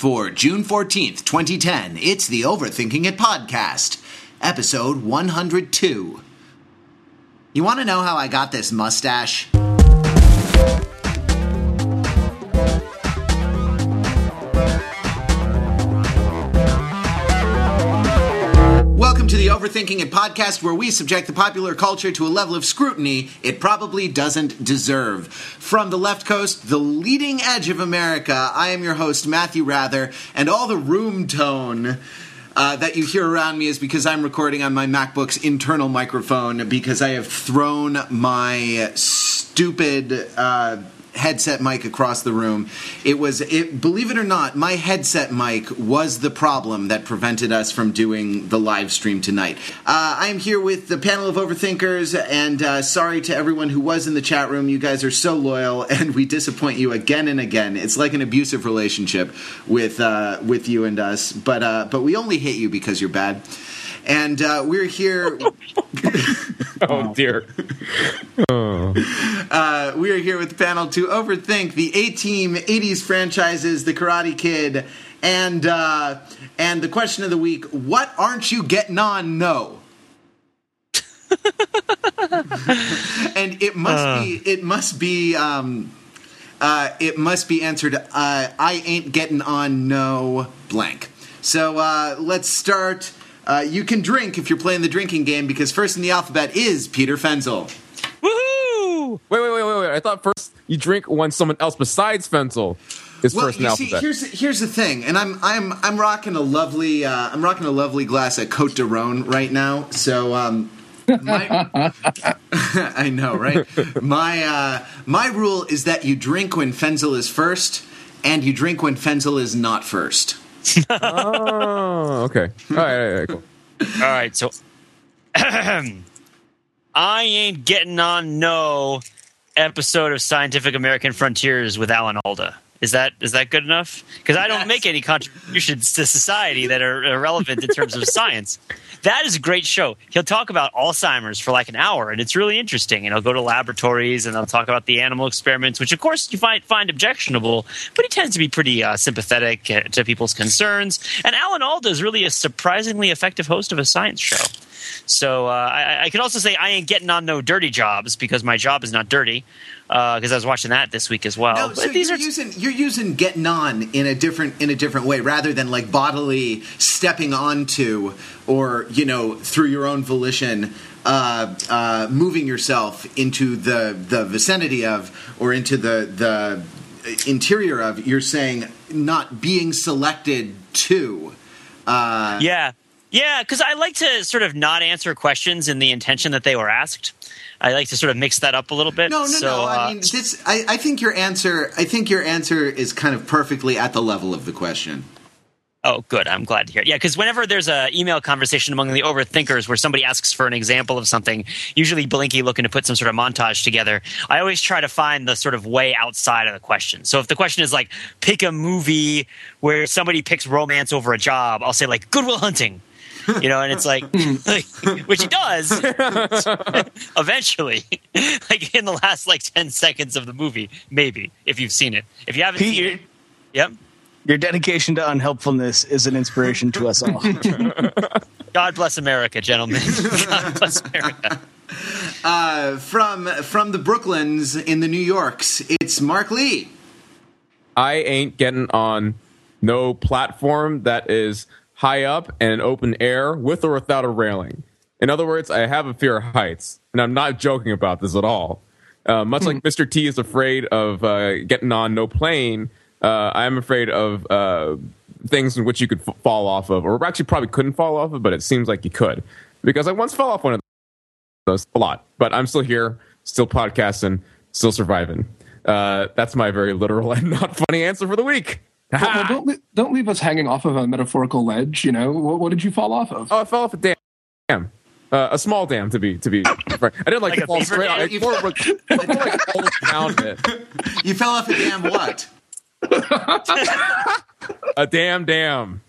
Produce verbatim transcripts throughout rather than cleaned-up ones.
For June fourteenth, twenty ten, it's the Overthinking It podcast, episode one hundred two. You want to know how I got this mustache? Welcome to the Overthinking It podcast, where we subject the popular culture to a level of scrutiny it probably doesn't deserve. From the left coast, the leading edge of America, I am your host, Matthew Rather, and all the room tone uh, that you hear around me is because I'm recording on my MacBook's internal microphone because I have thrown my stupid uh, headset mic across the room. It was, it, believe it or not, my headset mic was the problem that prevented us from doing the live stream tonight. Uh, I am here with the panel of overthinkers, and uh, sorry to everyone who was in the chat room. You guys are so loyal, and we disappoint you again and again. It's like an abusive relationship with uh, with you and us, but uh, but we only hate you because you're bad. And uh, we're here. Oh, dear. Oh. Uh, we are here with the panel to overthink the A-Team, eighties franchises, the Karate Kid, and uh, and the question of the week, what aren't you getting on? No. And it must uh. be, it must be, um, uh, it must be answered, uh, I ain't getting on no blank. So uh, let's start. Uh, you can drink if you're playing the drinking game, because first in the alphabet is Peter Fenzel. Woohoo! Wait, wait, wait, wait, wait. I thought first you drink when someone else besides Fenzel is well, first in the alphabet. Well, you see, here's, here's the thing, and I'm I'm I'm rocking a lovely uh, I'm rocking a lovely glass of Cote de Rhone right now. So um, my, I know, right? My uh, my rule is that you drink when Fenzel is first, and you drink when Fenzel is not first. Oh, okay. All right, all right, cool. All right, so I ain't getting on no episode of Scientific American Frontiers with Alan Alda. Is that is that good enough? Because I don't yes. make any contributions to society that are irrelevant in terms of science. That is a great show. He'll talk about Alzheimer's for like an hour, and it's really interesting. And he'll go to laboratories, and they'll talk about the animal experiments, which, of course, you find, find objectionable. But he tends to be pretty uh, sympathetic to people's concerns. And Alan Alda is really a surprisingly effective host of a science show. So uh, I, I could also say I ain't getting on no dirty jobs, because my job is not dirty. Because uh, I was watching that this week as well. No, so but these you're, are t- using, you're using getting on in a different in a different way, rather than like bodily stepping onto, or you know, through your own volition, uh, uh, moving yourself into the the vicinity of, or into the the interior of. You're saying not being selected to. Uh, yeah, yeah. Because I like to sort of not answer questions in the intention that they were asked. I like to sort of mix that up a little bit. No, no, so, no. Uh, I mean, this, I, I think your answer. I think your answer is kind of perfectly at the level of the question. Oh, good. I'm glad to hear it. Yeah, because whenever there's an email conversation among the overthinkers where somebody asks for an example of something, usually Blinky looking to put some sort of montage together, I always try to find the sort of way outside of the question. So if the question is like, pick a movie where somebody picks romance over a job, I'll say like, Good Will Hunting. You know, and it's like, like which he does eventually, like in the last like ten seconds of the movie, maybe, if you've seen it. If you haven't Pete, seen it, yep. Your dedication to unhelpfulness is an inspiration to us all. God bless America, gentlemen. God bless America. Uh, from from the Brooklands in the New Yorks, it's Mark Lee. I ain't getting on no platform that is high up and open air with or without a railing. In other words, I have a fear of heights, and I'm not joking about this at all. Uh, much like Mister T is afraid of uh, getting on no plane, uh, I'm afraid of uh, things in which you could f- fall off of, or actually probably couldn't fall off of, but it seems like you could. Because I once fell off one of those a lot, but I'm still here, still podcasting, still surviving. Uh, that's my very literal and not funny answer for the week. Well, don't don't leave us hanging off of a metaphorical ledge. You know, what, what did you fall off of? Oh, I fell off a dam, uh, a small dam to be to be. Frank. I didn't like, like to fall straight off. You, fell, like you fell off a dam. What? A damn dam.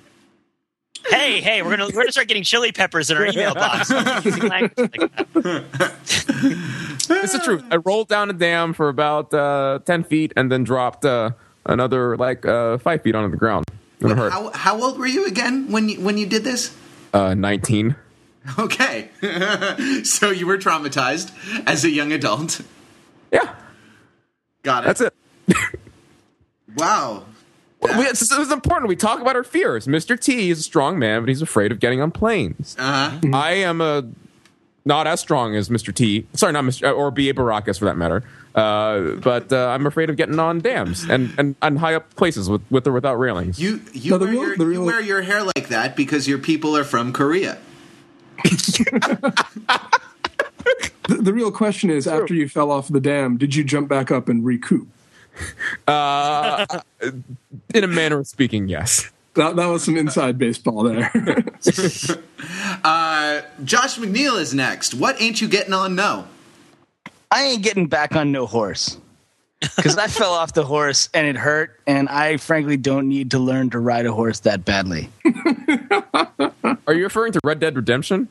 Hey, hey, we're gonna we're gonna start getting chili peppers in our email box. It's the truth. I rolled down a dam for about uh, ten feet and then dropped. Uh, Another like uh, five feet onto the ground. Never heard. How, how old were you again when you, when you did this? Uh, nineteen. Okay. So you were traumatized as a young adult. Yeah. Got it. That's it. Wow. Well, we, it's, it's important. We talk about our fears. Mister T is a strong man, but he's afraid of getting on planes. Uh-huh. I am a not as strong as Mister T. Sorry, not Mister or B A. Baracus for that matter. Uh, but uh, I'm afraid of getting on dams and, and, and high up places with, with or without railings. You you, no, wear real, your, real... you wear your hair like that because your people are from Korea. The, the real question is, True. After you fell off the dam, did you jump back up and recoup? Uh, in a manner of speaking, yes. That, that was some inside baseball there. uh, Josh McNeil is next. What ain't you getting on no? I ain't getting back on no horse. Because I fell off the horse and it hurt, and I frankly don't need to learn to ride a horse that badly. Are you referring to Red Dead Redemption?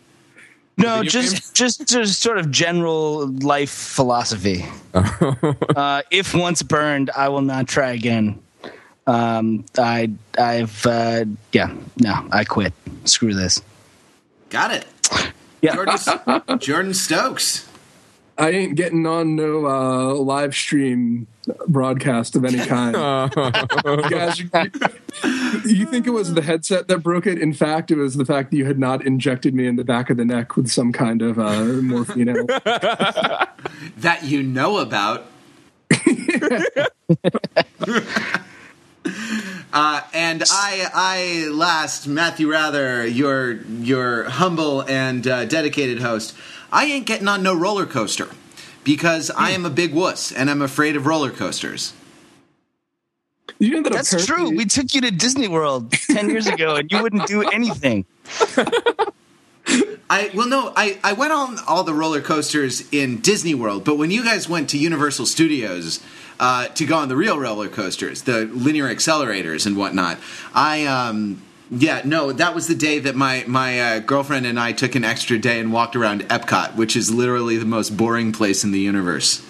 No, just, just just sort of general life philosophy. uh, if once burned, I will not try again. Um, I, I've, uh, yeah, no, I quit. Screw this. Got it. Yeah. Jordan, Jordan Stokes. I ain't getting on no uh, live stream broadcast of any kind. Guys, you, you think it was the headset that broke it? In fact, it was the fact that you had not injected me in the back of the neck with some kind of uh, morphine. That you know about. Uh, and I, I last, Matthew Rather, your your humble and uh, dedicated host. I ain't getting on no roller coaster because I am a big wuss and I'm afraid of roller coasters. You know that That's occurred- true. We took you to Disney World ten years ago and you wouldn't do anything. I well, no, I, I went on all the roller coasters in Disney World, but when you guys went to Universal Studios uh, to go on the real roller coasters, the linear accelerators and whatnot, I um. Yeah, no, that was the day that my, my uh, girlfriend and I took an extra day and walked around Epcot, which is literally the most boring place in the universe.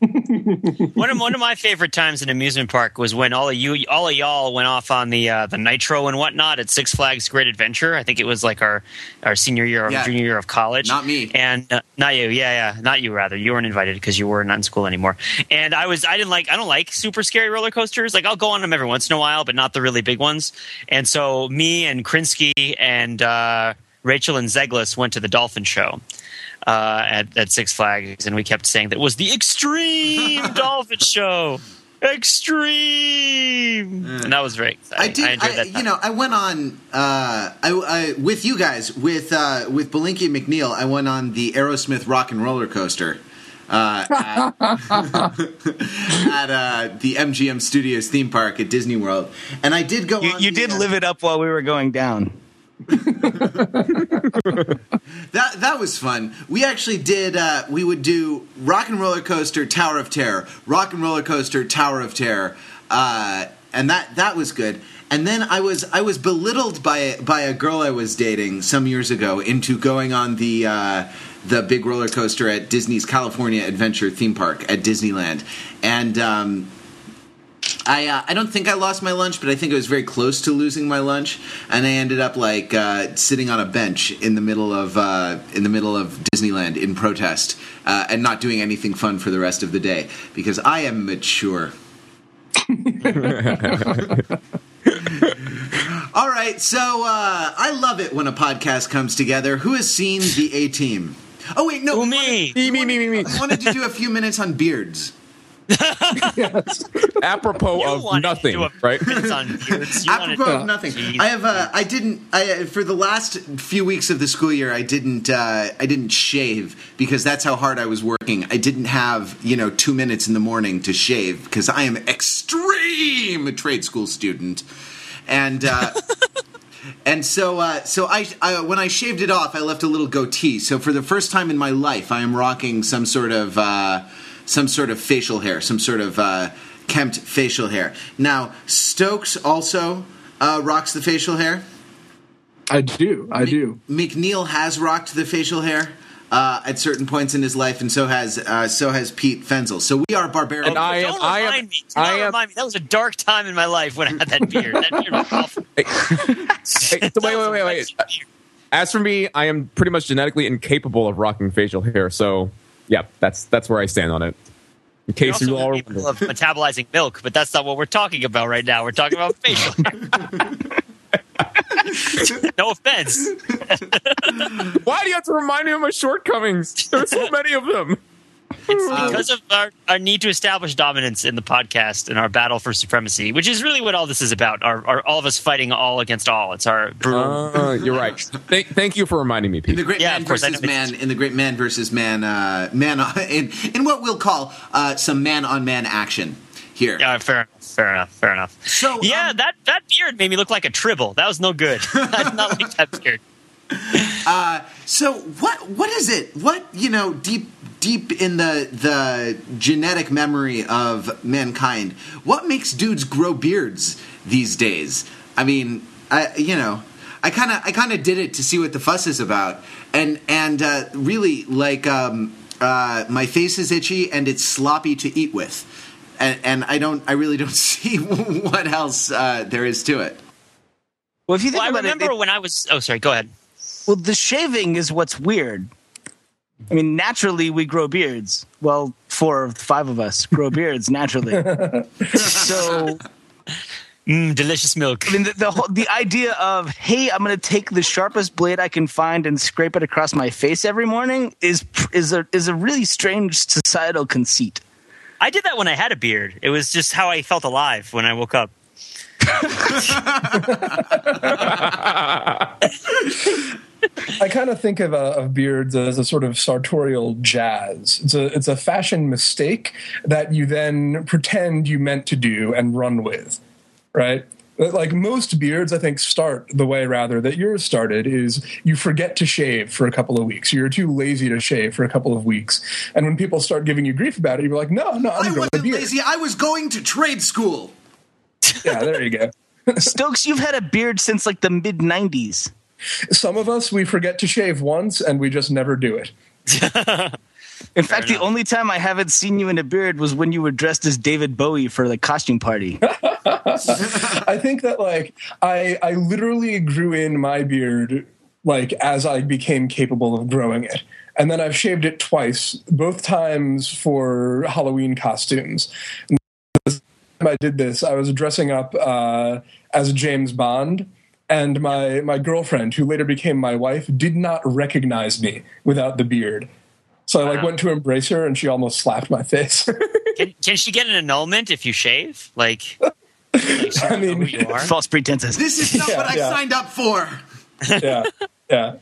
One of one of my favorite times in amusement park was when all of you, all of y'all, went off on the uh, the Nitro and whatnot at Six Flags Great Adventure. I think it was like our, our senior year or yeah. junior year of college. Not me, and uh, not you. Yeah, yeah, not you. Rather, you weren't invited because you were not in school anymore. And I was. I didn't like. I don't like super scary roller coasters. Like I'll go on them every once in a while, but not the really big ones. And so me and Krinsky and uh, Rachel and Zeglis went to the Dolphin Show. Uh, at, at Six Flags, and we kept saying that it was the extreme dolphin show, extreme, mm. and that was very exciting. I did, I enjoyed I, that. Time. You know, I went on uh, I, I, with you guys with uh, with Belinky and McNeil. I went on the Aerosmith Rock and Roller Coaster uh, at, at uh, the M G M Studios theme park at Disney World, and I did go. You, on you the, did live uh, it up while we were going down. that that was fun. We actually did. Uh, we would do Rock and Roller Coaster, Tower of Terror, Rock and Roller Coaster, Tower of Terror, uh, and that that was good. And then I was I was belittled by by a girl I was dating some years ago into going on the uh, the big roller coaster at Disney's California Adventure theme park at Disneyland, and. Um, I uh, I don't think I lost my lunch, but I think I was very close to losing my lunch, and I ended up like uh, sitting on a bench in the middle of uh, in the middle of Disneyland in protest uh, and not doing anything fun for the rest of the day because I am mature. All right, so uh, I love it when a podcast comes together. Who has seen the A-Team? Oh wait, no, Ooh, me. Wanted, me, me, me, me, me. I wanted to do a few minutes on beards. Yes. Apropos you of nothing, to do a right? On Apropos of nothing. Jeez. I have. Uh, I didn't. I for the last few weeks of the school year, I didn't. Uh, I didn't shave because that's how hard I was working. I didn't have you know two minutes in the morning to shave because I am extreme a trade school student, and uh, and so uh, so I, I when I shaved it off, I left a little goatee. So for the first time in my life, I am rocking some sort of. Uh, Some sort of facial hair, some sort of uh, kempt facial hair. Now, Stokes also uh, rocks the facial hair. I do, I do. M- McNeil has rocked the facial hair. uh, at certain points in his life, and so has uh, so has Pete Fenzel. So we are barbarians. And I don't am, remind I am, me. Do not I am, remind me. That was a dark time in my life when I had that beard. That beard was awful. Wait, wait, wait, wait, wait. As for me, I am pretty much genetically incapable of rocking facial hair. So, yeah, that's that's where I stand on it. In case you all capable of metabolizing milk, but that's not what we're talking about right now. We're talking about facial hair. No offense. Why do you have to remind me of my shortcomings? There's so many of them. It's because of our, our need to establish dominance in the podcast and our battle for supremacy, which is really what all this is about. Our, our all of us fighting all against all. It's our brutal. Uh, you're right. Thank, thank you for reminding me, Pete. In the great yeah, man versus man, in the great man versus man, uh, man on, in, in what we'll call uh, some man on man action here. Yeah, fair enough. Fair enough. Fair enough. So yeah, um, that that beard made me look like a tribble. That was no good. I did not like that beard. Uh, so what what is it? What you know deep. Deep in the the genetic memory of mankind, what makes dudes grow beards these days? I mean, I you know, I kind of I kind of did it to see what the fuss is about, and and uh, really like um, uh, my face is itchy and it's sloppy to eat with, and, and I don't I really don't see what else uh, there is to it. Well, if you think well, about I remember it, it, when I was oh sorry, go ahead. Well, the shaving is what's weird. I mean, naturally, we grow beards. Well, four of the five of us grow beards naturally. So, mm, delicious milk. I mean, the the, whole, the idea of, hey, I'm going to take the sharpest blade I can find and scrape it across my face every morning is is a is a really strange societal conceit. I did that when I had a beard. It was just how I felt alive when I woke up. I kind of think of, uh, of beards as a sort of sartorial jazz. It's a it's a fashion mistake that you then pretend you meant to do and run with, right? Like most beards, I think, start the way, rather, that yours started is you forget to shave for a couple of weeks. You're too lazy to shave for a couple of weeks. And when people start giving you grief about it, you're like, no, no, I'm going to be lazy. I was going to trade school. Yeah, there you go. Stokes, you've had a beard since like the mid nineties. Some of us, we forget to shave once, and we just never do it. In fact, the only time I haven't seen you in a beard was when you were dressed as David Bowie for the costume party. I think that, like, I, I literally grew in my beard, like, as I became capable of growing it. And then I've shaved it twice, both times for Halloween costumes. And the time I did this, I was dressing up uh, as James Bond. And my, my girlfriend, who later became my wife, did not recognize me without the beard. So I like wow. went to embrace her, and she almost slapped my face. can, can she get an annulment if you shave? Like, like I mean, false pretenses. This is not yeah, what I yeah. signed up for. yeah, yeah.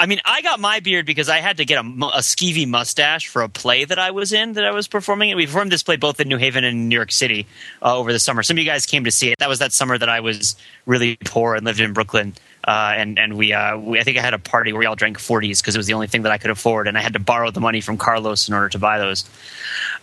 I mean, I got my beard because I had to get a, a skeevy mustache for a play that I was in, that I was performing. We performed this play both in New Haven and in New York City uh, over the summer. Some of you guys came to see it. That was that summer that I was really poor and lived in Brooklyn. Uh, and and we, uh, we, I think I had a party where we all drank forties because it was the only thing that I could afford. And I had to borrow the money from Carlos in order to buy those.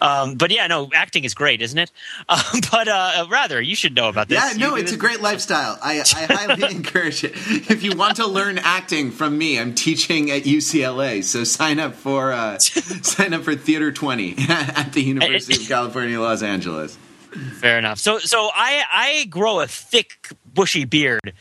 Um, but yeah, no, acting is great, isn't it? Um, but uh, rather, you should know about this. Yeah, no, you, it's this. a great lifestyle. I, I highly encourage it. If you want to learn acting from me, I'm teaching at U C L A, so sign up for uh, sign up for Theater twenty at the University of California, Los Angeles. Fair enough. So, so I I grow a thick, bushy beard.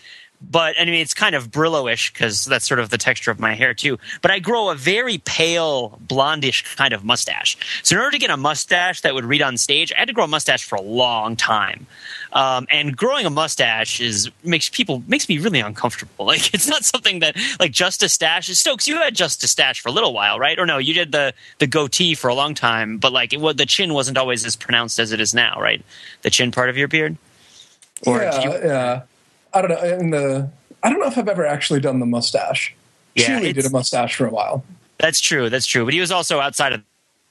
But I mean, it's kind of Brillo-ish because that's sort of the texture of my hair too. But I grow a very pale, blondish kind of mustache. So in order to get a mustache that would read on stage, I had to grow a mustache for a long time. Um, and growing a mustache is makes people makes me really uncomfortable. Like it's not something that like just a stash. Stokes, you had just a stash for a little while, right? Or no, you did the the goatee for a long time, but like it was, the chin wasn't always as pronounced as it is now, right? The chin part of your beard. Or yeah, you, yeah. I don't know. In the I don't know if I've ever actually done the mustache. Yeah, Chewie did a mustache for a while. That's true. That's true. But he was also outside of the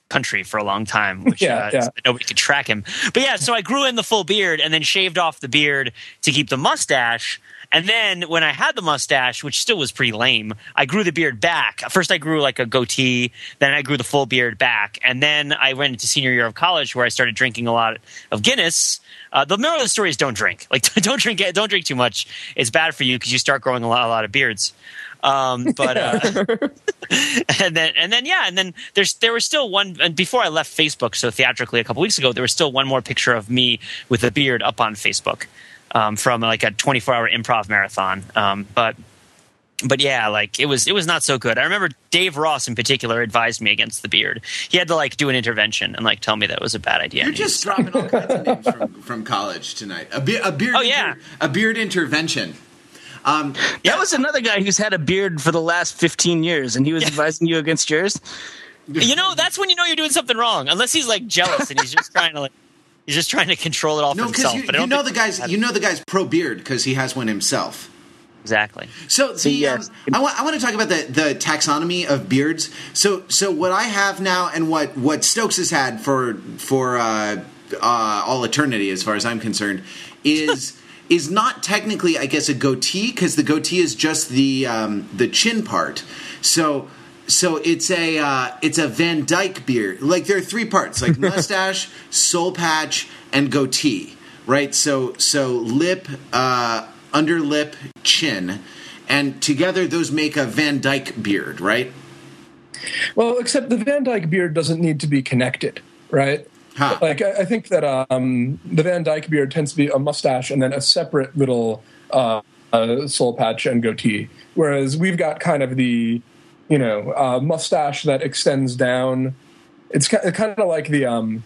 country for a long time, which yeah, uh, yeah. nobody could track him. But yeah, so I grew in the full beard and then shaved off the beard to keep the mustache. And then when I had the mustache, which still was pretty lame, I grew the beard back. First I grew like a goatee, then I grew the full beard back. And then I went into senior year of college where I started drinking a lot of Guinness. Uh, the moral of the story is don't drink. Like don't drink don't drink too much. It's bad for you because you start growing a lot, a lot of beards. Um, but uh, and then and then yeah, and then there's there was still one. And before I left Facebook, so theatrically a couple weeks ago, there was still one more picture of me with a beard up on Facebook um, from like a twenty-four hour improv marathon. Um, but but yeah, like it was it was not so good. I remember Dave Ross in particular advised me against the beard. He had to like do an intervention and like tell me that was a bad idea. You're just dropping all kinds of names from, from college tonight. A, be- a beard. Oh yeah, a beard intervention. Um, yeah. That was another guy who's had a beard for the last fifteen years, and he was yeah. advising you against yours. You know, that's when you know you're doing something wrong, unless he's like jealous and he's just trying to like he's just trying to control it all no, for himself. You, but you know the guys, you know the guy's pro beard because he has one himself. Exactly. So, see, yes. um, I, wa- I want to talk about the, the taxonomy of beards. So, so what I have now and what, what Stokes has had for for uh, uh, all eternity, as far as I'm concerned, is. Is not technically, I guess, a goatee because the goatee is just the um, the chin part. So, so it's a uh, it's a Van Dyke beard. Like there are three parts: like mustache, soul patch, and goatee. Right. So, so lip, uh, under lip, chin, and together those make a Van Dyke beard. Right. Well, except the Van Dyke beard doesn't need to be connected. Right. Huh. Like I think that um, the Van Dyke beard tends to be a mustache and then a separate little uh, uh, soul patch and goatee, whereas we've got kind of the, you know, uh, mustache that extends down. It's kind of like the um,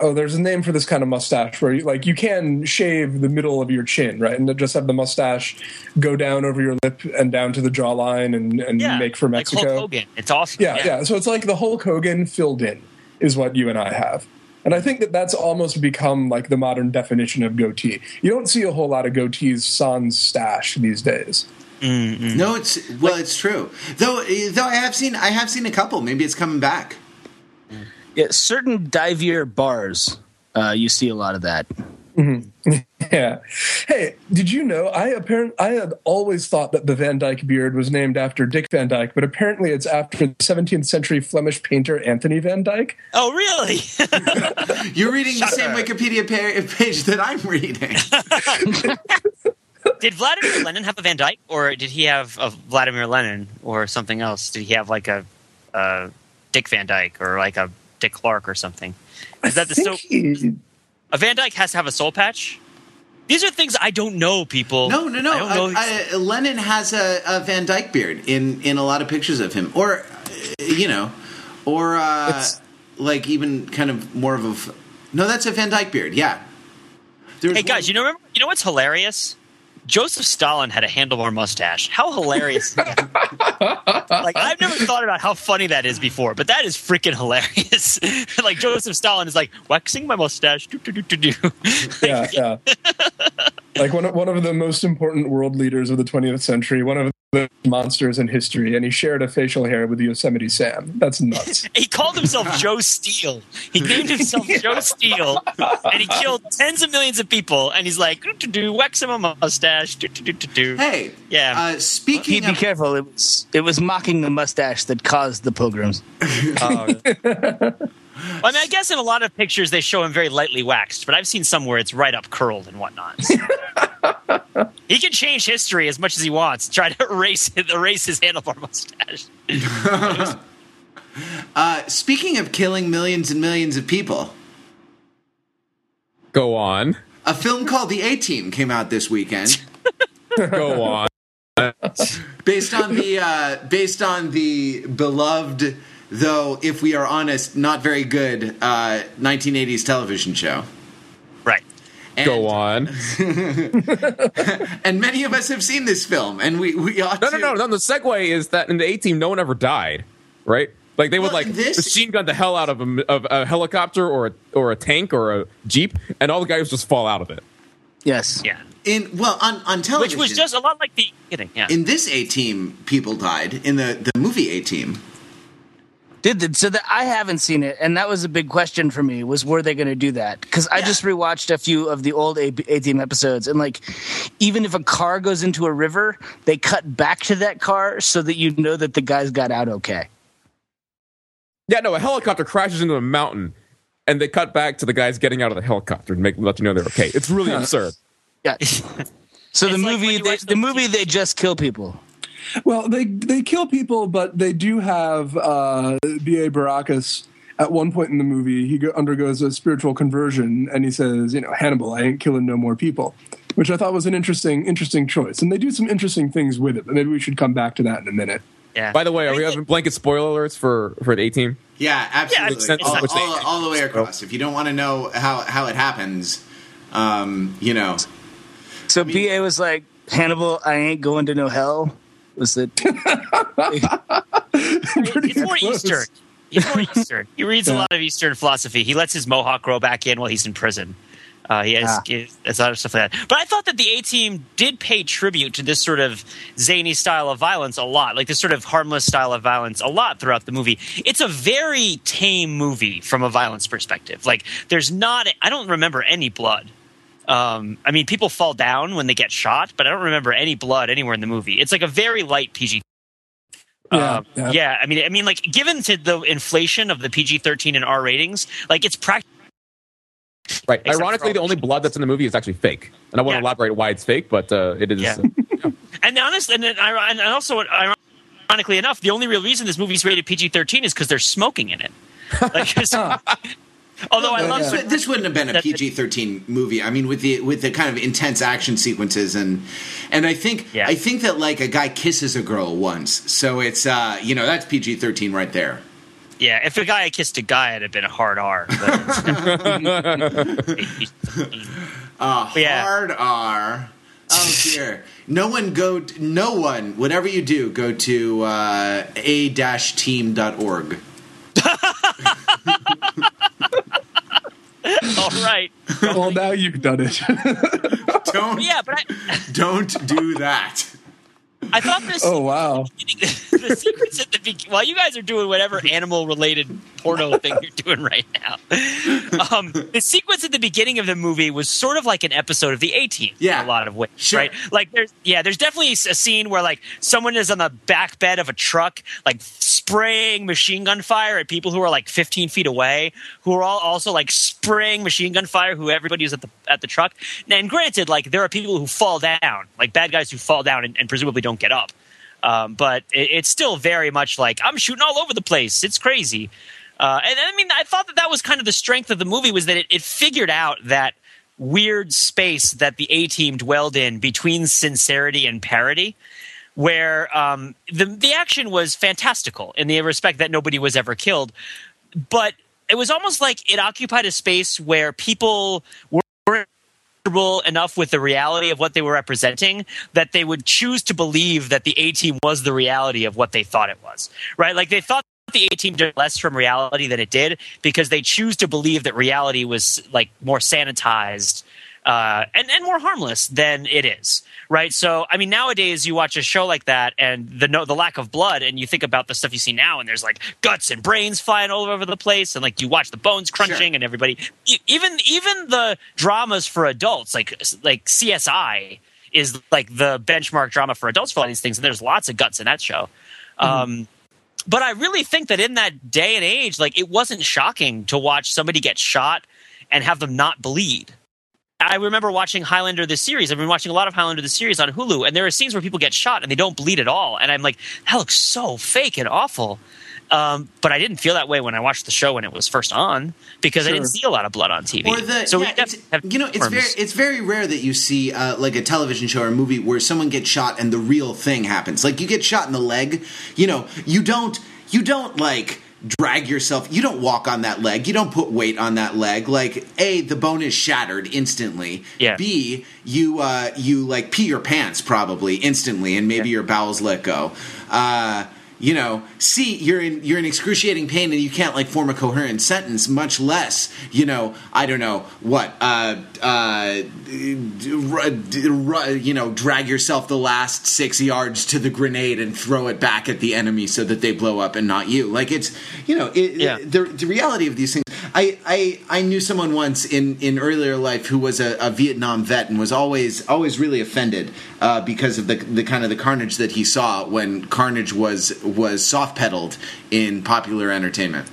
oh, there's a name for this kind of mustache where you, like you can shave the middle of your chin, right, and just have the mustache go down over your lip and down to the jawline and, and yeah, make for Mexico. Like Hulk Hogan, it's awesome. Yeah, yeah, yeah. So it's like the Hulk Hogan filled in. Is what you and I have. And I think that that's almost become like the modern definition of goatee. You don't see a whole lot of goatees sans stash these days. Mm-hmm. No, it's well, like, it's true. Though, though I have seen I have seen a couple. Maybe it's coming back. Yeah, certain divier bars, uh, you see a lot of that. Mm-hmm. Yeah. Hey, did you know? I apparent I had always thought that the Van Dyke beard was named after Dick Van Dyke, but apparently it's after the seventeenth century Flemish painter Anthony Van Dyke. Oh, really? You're reading Shut the same up. Wikipedia page that I'm reading. Did Vladimir Lenin have a Van Dyke, or did he have a Vladimir Lenin, or something else? Did he have like a, a Dick Van Dyke, or like a Dick Clark, or something? Is that I the think so- he- A Van Dyke has to have a soul patch. These are things I don't know, people. No, no, no. I don't know. I, I, Lenin has a, a Van Dyke beard in, in a lot of pictures of him, or you know, or uh, like even kind of more of a. No, that's a Van Dyke beard. Yeah. There's hey guys, one... you know, remember, you know what's hilarious? Joseph Stalin had a handlebar mustache. How hilarious! Like I've never thought about how funny that is before, but that is freaking hilarious. Like Joseph Stalin is like waxing my mustache. Do, do, do, do, do. Yeah, yeah. Like one of, one of the most important world leaders of the twentieth century, one of the monsters in history, and he shared a facial hair with Yosemite Sam. That's nuts. He called himself Joe Steele. He named himself Joe Steele, and he killed tens of millions of people. And he's like, do, do, do, waxing my mustache. Do, do, do, do, do. Hey, yeah. Uh, speaking, He'd be of- careful. It was, it was mocking the mustache that caused the pogroms. Oh. Well, I mean, I guess in a lot of pictures they show him very lightly waxed, but I've seen some where it's right up curled and whatnot. So. He can change history as much as he wants. Try to erase erase his handlebar mustache. uh, speaking of killing millions and millions of people, go on. A film called The A-Team came out this weekend. Go on. Based on the uh, based on the beloved. Though, if we are honest, not very good uh, nineteen eighties television show. Right. And, Go on. And many of us have seen this film, and we, we ought no, to... No, no, no. The segue is that in the A-Team, no one ever died, right? Like, they well, would, like, this... machine gun the hell out of a, of a helicopter or a, or a tank or a jeep, and all the guys just fall out of it. Yes. Yeah. In well on, on television... Which was just a lot like the... Kidding, yeah. In this A-Team, people died. In the, the movie A-Team... Did the, so that I haven't seen it, and that was a big question for me, was were they going to do that? Because I yeah. just rewatched a few of the old A-Team episodes, and like even if a car goes into a river, they cut back to that car so that you know that the guys got out okay. Yeah, no, a helicopter crashes into a mountain, and they cut back to the guys getting out of the helicopter and make let you know they're okay. It's really absurd. Yeah. So the it's movie, like they, the movie, people. They just kill people. Well, they they kill people, but they do have uh, B A. Baracus. At one point in the movie, he undergoes a spiritual conversion, and he says, you know, Hannibal, I ain't killing no more people, which I thought was an interesting interesting choice. And they do some interesting things with it, but maybe we should come back to that in a minute. Yeah. By the way, are we having blanket spoiler alerts for, for the A-Team? Yeah, absolutely. Yeah, all, all, all the way across. If you don't want to know how, how it happens, um, you know. So I mean, B A was like, Hannibal, I ain't going to no hell. Was it? It's more close. Eastern. He's more Eastern. He reads yeah. a lot of Eastern philosophy. He lets his mohawk grow back in while he's in prison. Uh, he has yeah. a lot of stuff like that. But I thought that the A-Team did pay tribute to this sort of zany style of violence a lot, like this sort of harmless style of violence a lot throughout the movie. It's a very tame movie from a violence perspective. Like, there's not – I don't remember any blood. Um, I mean, people fall down when they get shot, but I don't remember any blood anywhere in the movie. It's like a very light P G thirteen. Yeah, um, yeah. yeah, I mean, I mean, like, given to the inflation of the P G thirteen and R ratings, like, it's practically right. Except ironically, the only blood that's in the movie is actually fake, and I won't yeah. elaborate why it's fake, but uh, it is. Yeah. Uh, yeah. And honestly, and, and also, ironically enough, the only real reason this movie's rated P G thirteen is because they're smoking in it. Like, although I love yeah. this wouldn't have been a P G thirteen movie. I mean, with the with the kind of intense action sequences and and I think yeah. I think that like a guy kisses a girl once, so it's uh, you know that's P G thirteen right there. Yeah, if a guy kissed a guy, it'd have been a hard R. But a hard yeah. R. Oh dear! No one go. No one. Whatever you do, go to uh, a dash team dot org. All right. Well, now you've done it. don't, yeah, but I, don't do that. I thought this. Oh wow! The, the secrets at the beginning. While well, you guys are doing whatever animal-related porno thing you're doing right now, um, the sequence at the beginning of the movie was sort of like an episode of the A-Team. Yeah, in a lot of ways, sure. right? Like there's yeah, there's definitely a scene where like someone is on the back bed of a truck, like spraying machine gun fire at people who are like fifteen feet away, who are all also like spraying machine gun fire who everybody who's at the at the truck. And granted, like there are people who fall down, like bad guys who fall down and, and presumably don't get up, um, but it, it's still very much like I'm shooting all over the place. It's crazy, uh, and, and I mean, I thought that that was kind of the strength of the movie was that it, it figured out that weird space that the A-Team dwelled in between sincerity and parody, where um, the the action was fantastical in the respect that nobody was ever killed, but it was almost like it occupied a space where people were enough with the reality of what they were representing that they would choose to believe that the A-Team was the reality of what they thought it was, right? Like they thought the A-Team did less from reality than it did because they choose to believe that reality was like more sanitized uh, and, and more harmless than it is, right? So, I mean, nowadays you watch a show like that and the no, the lack of blood and you think about the stuff you see now and there's like guts and brains flying all over the place and like you watch the bones crunching sure. and everybody e- – even even the dramas for adults like like C S I is like the benchmark drama for adults for all these things and there's lots of guts in that show. Mm-hmm. Um But I really think that in that day and age, like it wasn't shocking to watch somebody get shot and have them not bleed. I remember watching Highlander the series. I've been watching a lot of Highlander the series on Hulu, and there are scenes where people get shot and they don't bleed at all. And I'm like, that looks so fake and awful. Um, but I didn't feel that way when I watched the show when it was first on because sure. I didn't see a lot of blood on T V. Or the, so yeah, it's, you know, it's very, it's very rare that you see uh, like a television show or movie where someone gets shot and the real thing happens. Like you get shot in the leg, you know, you don't you don't like drag yourself. You don't walk on that leg. You don't put weight on that leg. Like A, the bone is shattered instantly. Yeah. B, you uh, you like pee your pants probably instantly and maybe yeah. your bowels let go. Uh You know, see, you're in you're in excruciating pain and you can't, like, form a coherent sentence, much less, you know, I don't know, what, uh, uh, you know, drag yourself the last six yards to the grenade and throw it back at the enemy so that they blow up and not you. Like, it's, you know, it, yeah. the, the reality of these things. I, I, I knew someone once in, in earlier life who was a, a Vietnam vet and was always always really offended uh, because of the the kind of the carnage that he saw when carnage was was soft pedaled in popular entertainment.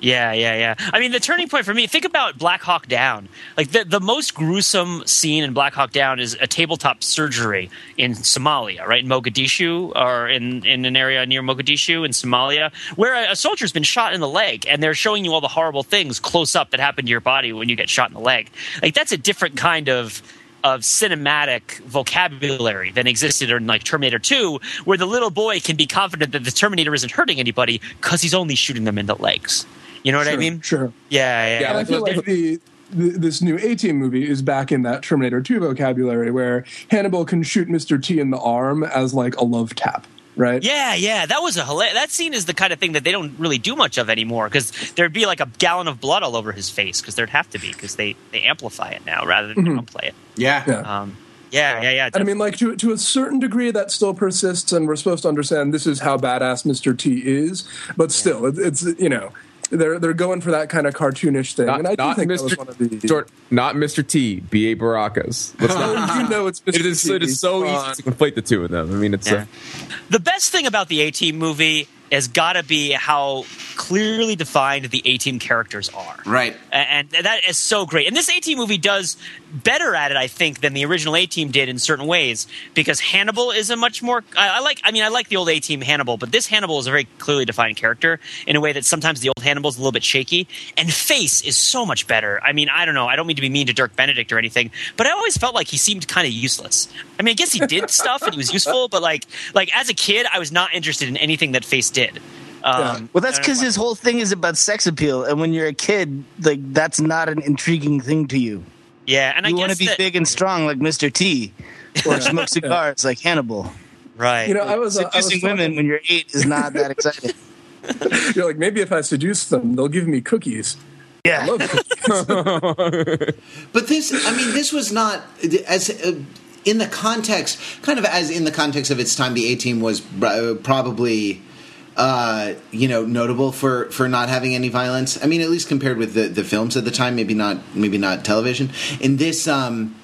Yeah, yeah, yeah. I mean, the turning point for me, think about Black Hawk Down. Like, the, the most gruesome scene in Black Hawk Down is a tabletop surgery in Somalia, right? In Mogadishu, or in, in an area near Mogadishu in Somalia, where a, a soldier's been shot in the leg, and they're showing you all the horrible things close up that happen to your body when you get shot in the leg. Like, that's a different kind of... of cinematic vocabulary than existed in like Terminator two, where the little boy can be confident that the Terminator isn't hurting anybody because he's only shooting them in the legs. You know what sure, I mean? Sure. Yeah, yeah. yeah. And I feel like the, the, this new A-Team movie is back in that Terminator two vocabulary, where Hannibal can shoot Mister T in the arm as like a love tap. Right. Yeah, yeah. That was a hilarious. That scene is the kind of thing that they don't really do much of anymore, because there'd be like a gallon of blood all over his face, because there'd have to be, because they, they amplify it now rather than mm-hmm. downplay it. Yeah. Yeah. Um, yeah, yeah, yeah. And I mean, like, to to a certain degree that still persists, and we're supposed to understand this is how badass Mister T is, but still, yeah. it, it's, you know, they're they're going for that kind of cartoonish thing. Not, and I do think Mister that was one of the... Jordan, not Mister T, B A. Baracus. Not... you know it's Mister It is, T. It is so Come easy to conflate the two of them. I mean, it's... Yeah. Uh... The best thing about the A-Team movie has got to be how clearly defined the A-Team characters are. Right. And, and that is so great. And this A-Team movie does better at it, I think, than the original A-Team did in certain ways, because Hannibal is a much more... I, I like. I mean, I like the old A-Team Hannibal, but this Hannibal is a very clearly defined character in a way that sometimes the old Hannibal is a little bit shaky. And Face is so much better. I mean, I don't know. I don't mean to be mean to Dirk Benedict or anything, but I always felt like he seemed kind of useless. I mean, I guess he did stuff and he was useful, but like, like as a kid, I was not interested in anything that Face did. Did. Um, yeah. Well, that's because his whole thing is about sex appeal, and when you're a kid, like that's not an intriguing thing to you. Yeah, and you I want to be that- big and strong like Mister T, or smoke cigars yeah. like Hannibal. Right. You know, like, I was uh, seducing I was women talking- when you're eight is not that exciting. You're like, maybe if I seduce them, they'll give me cookies. Yeah. I love cookies. But this, I mean, this was not as. Uh, in the context, kind of as in the context of its time, the A-Team was uh, probably. Uh, you know, notable for, for not having any violence. I mean, at least compared with the, the films at the time, maybe not maybe not television. In this um,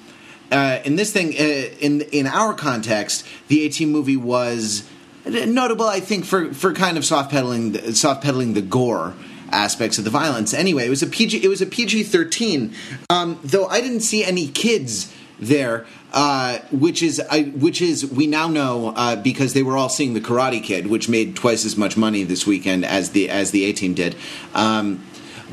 uh, in this thing, uh, in in our context, the A-Team movie was notable, I think, for, for kind of soft peddling soft peddling the gore aspects of the violence. Anyway, it was a P G it was a P G thirteen, um, though I didn't see any kids there. Uh, which is, I, which is, we now know uh, because they were all seeing the Karate Kid, which made twice as much money this weekend as the as the A-Team did. Um,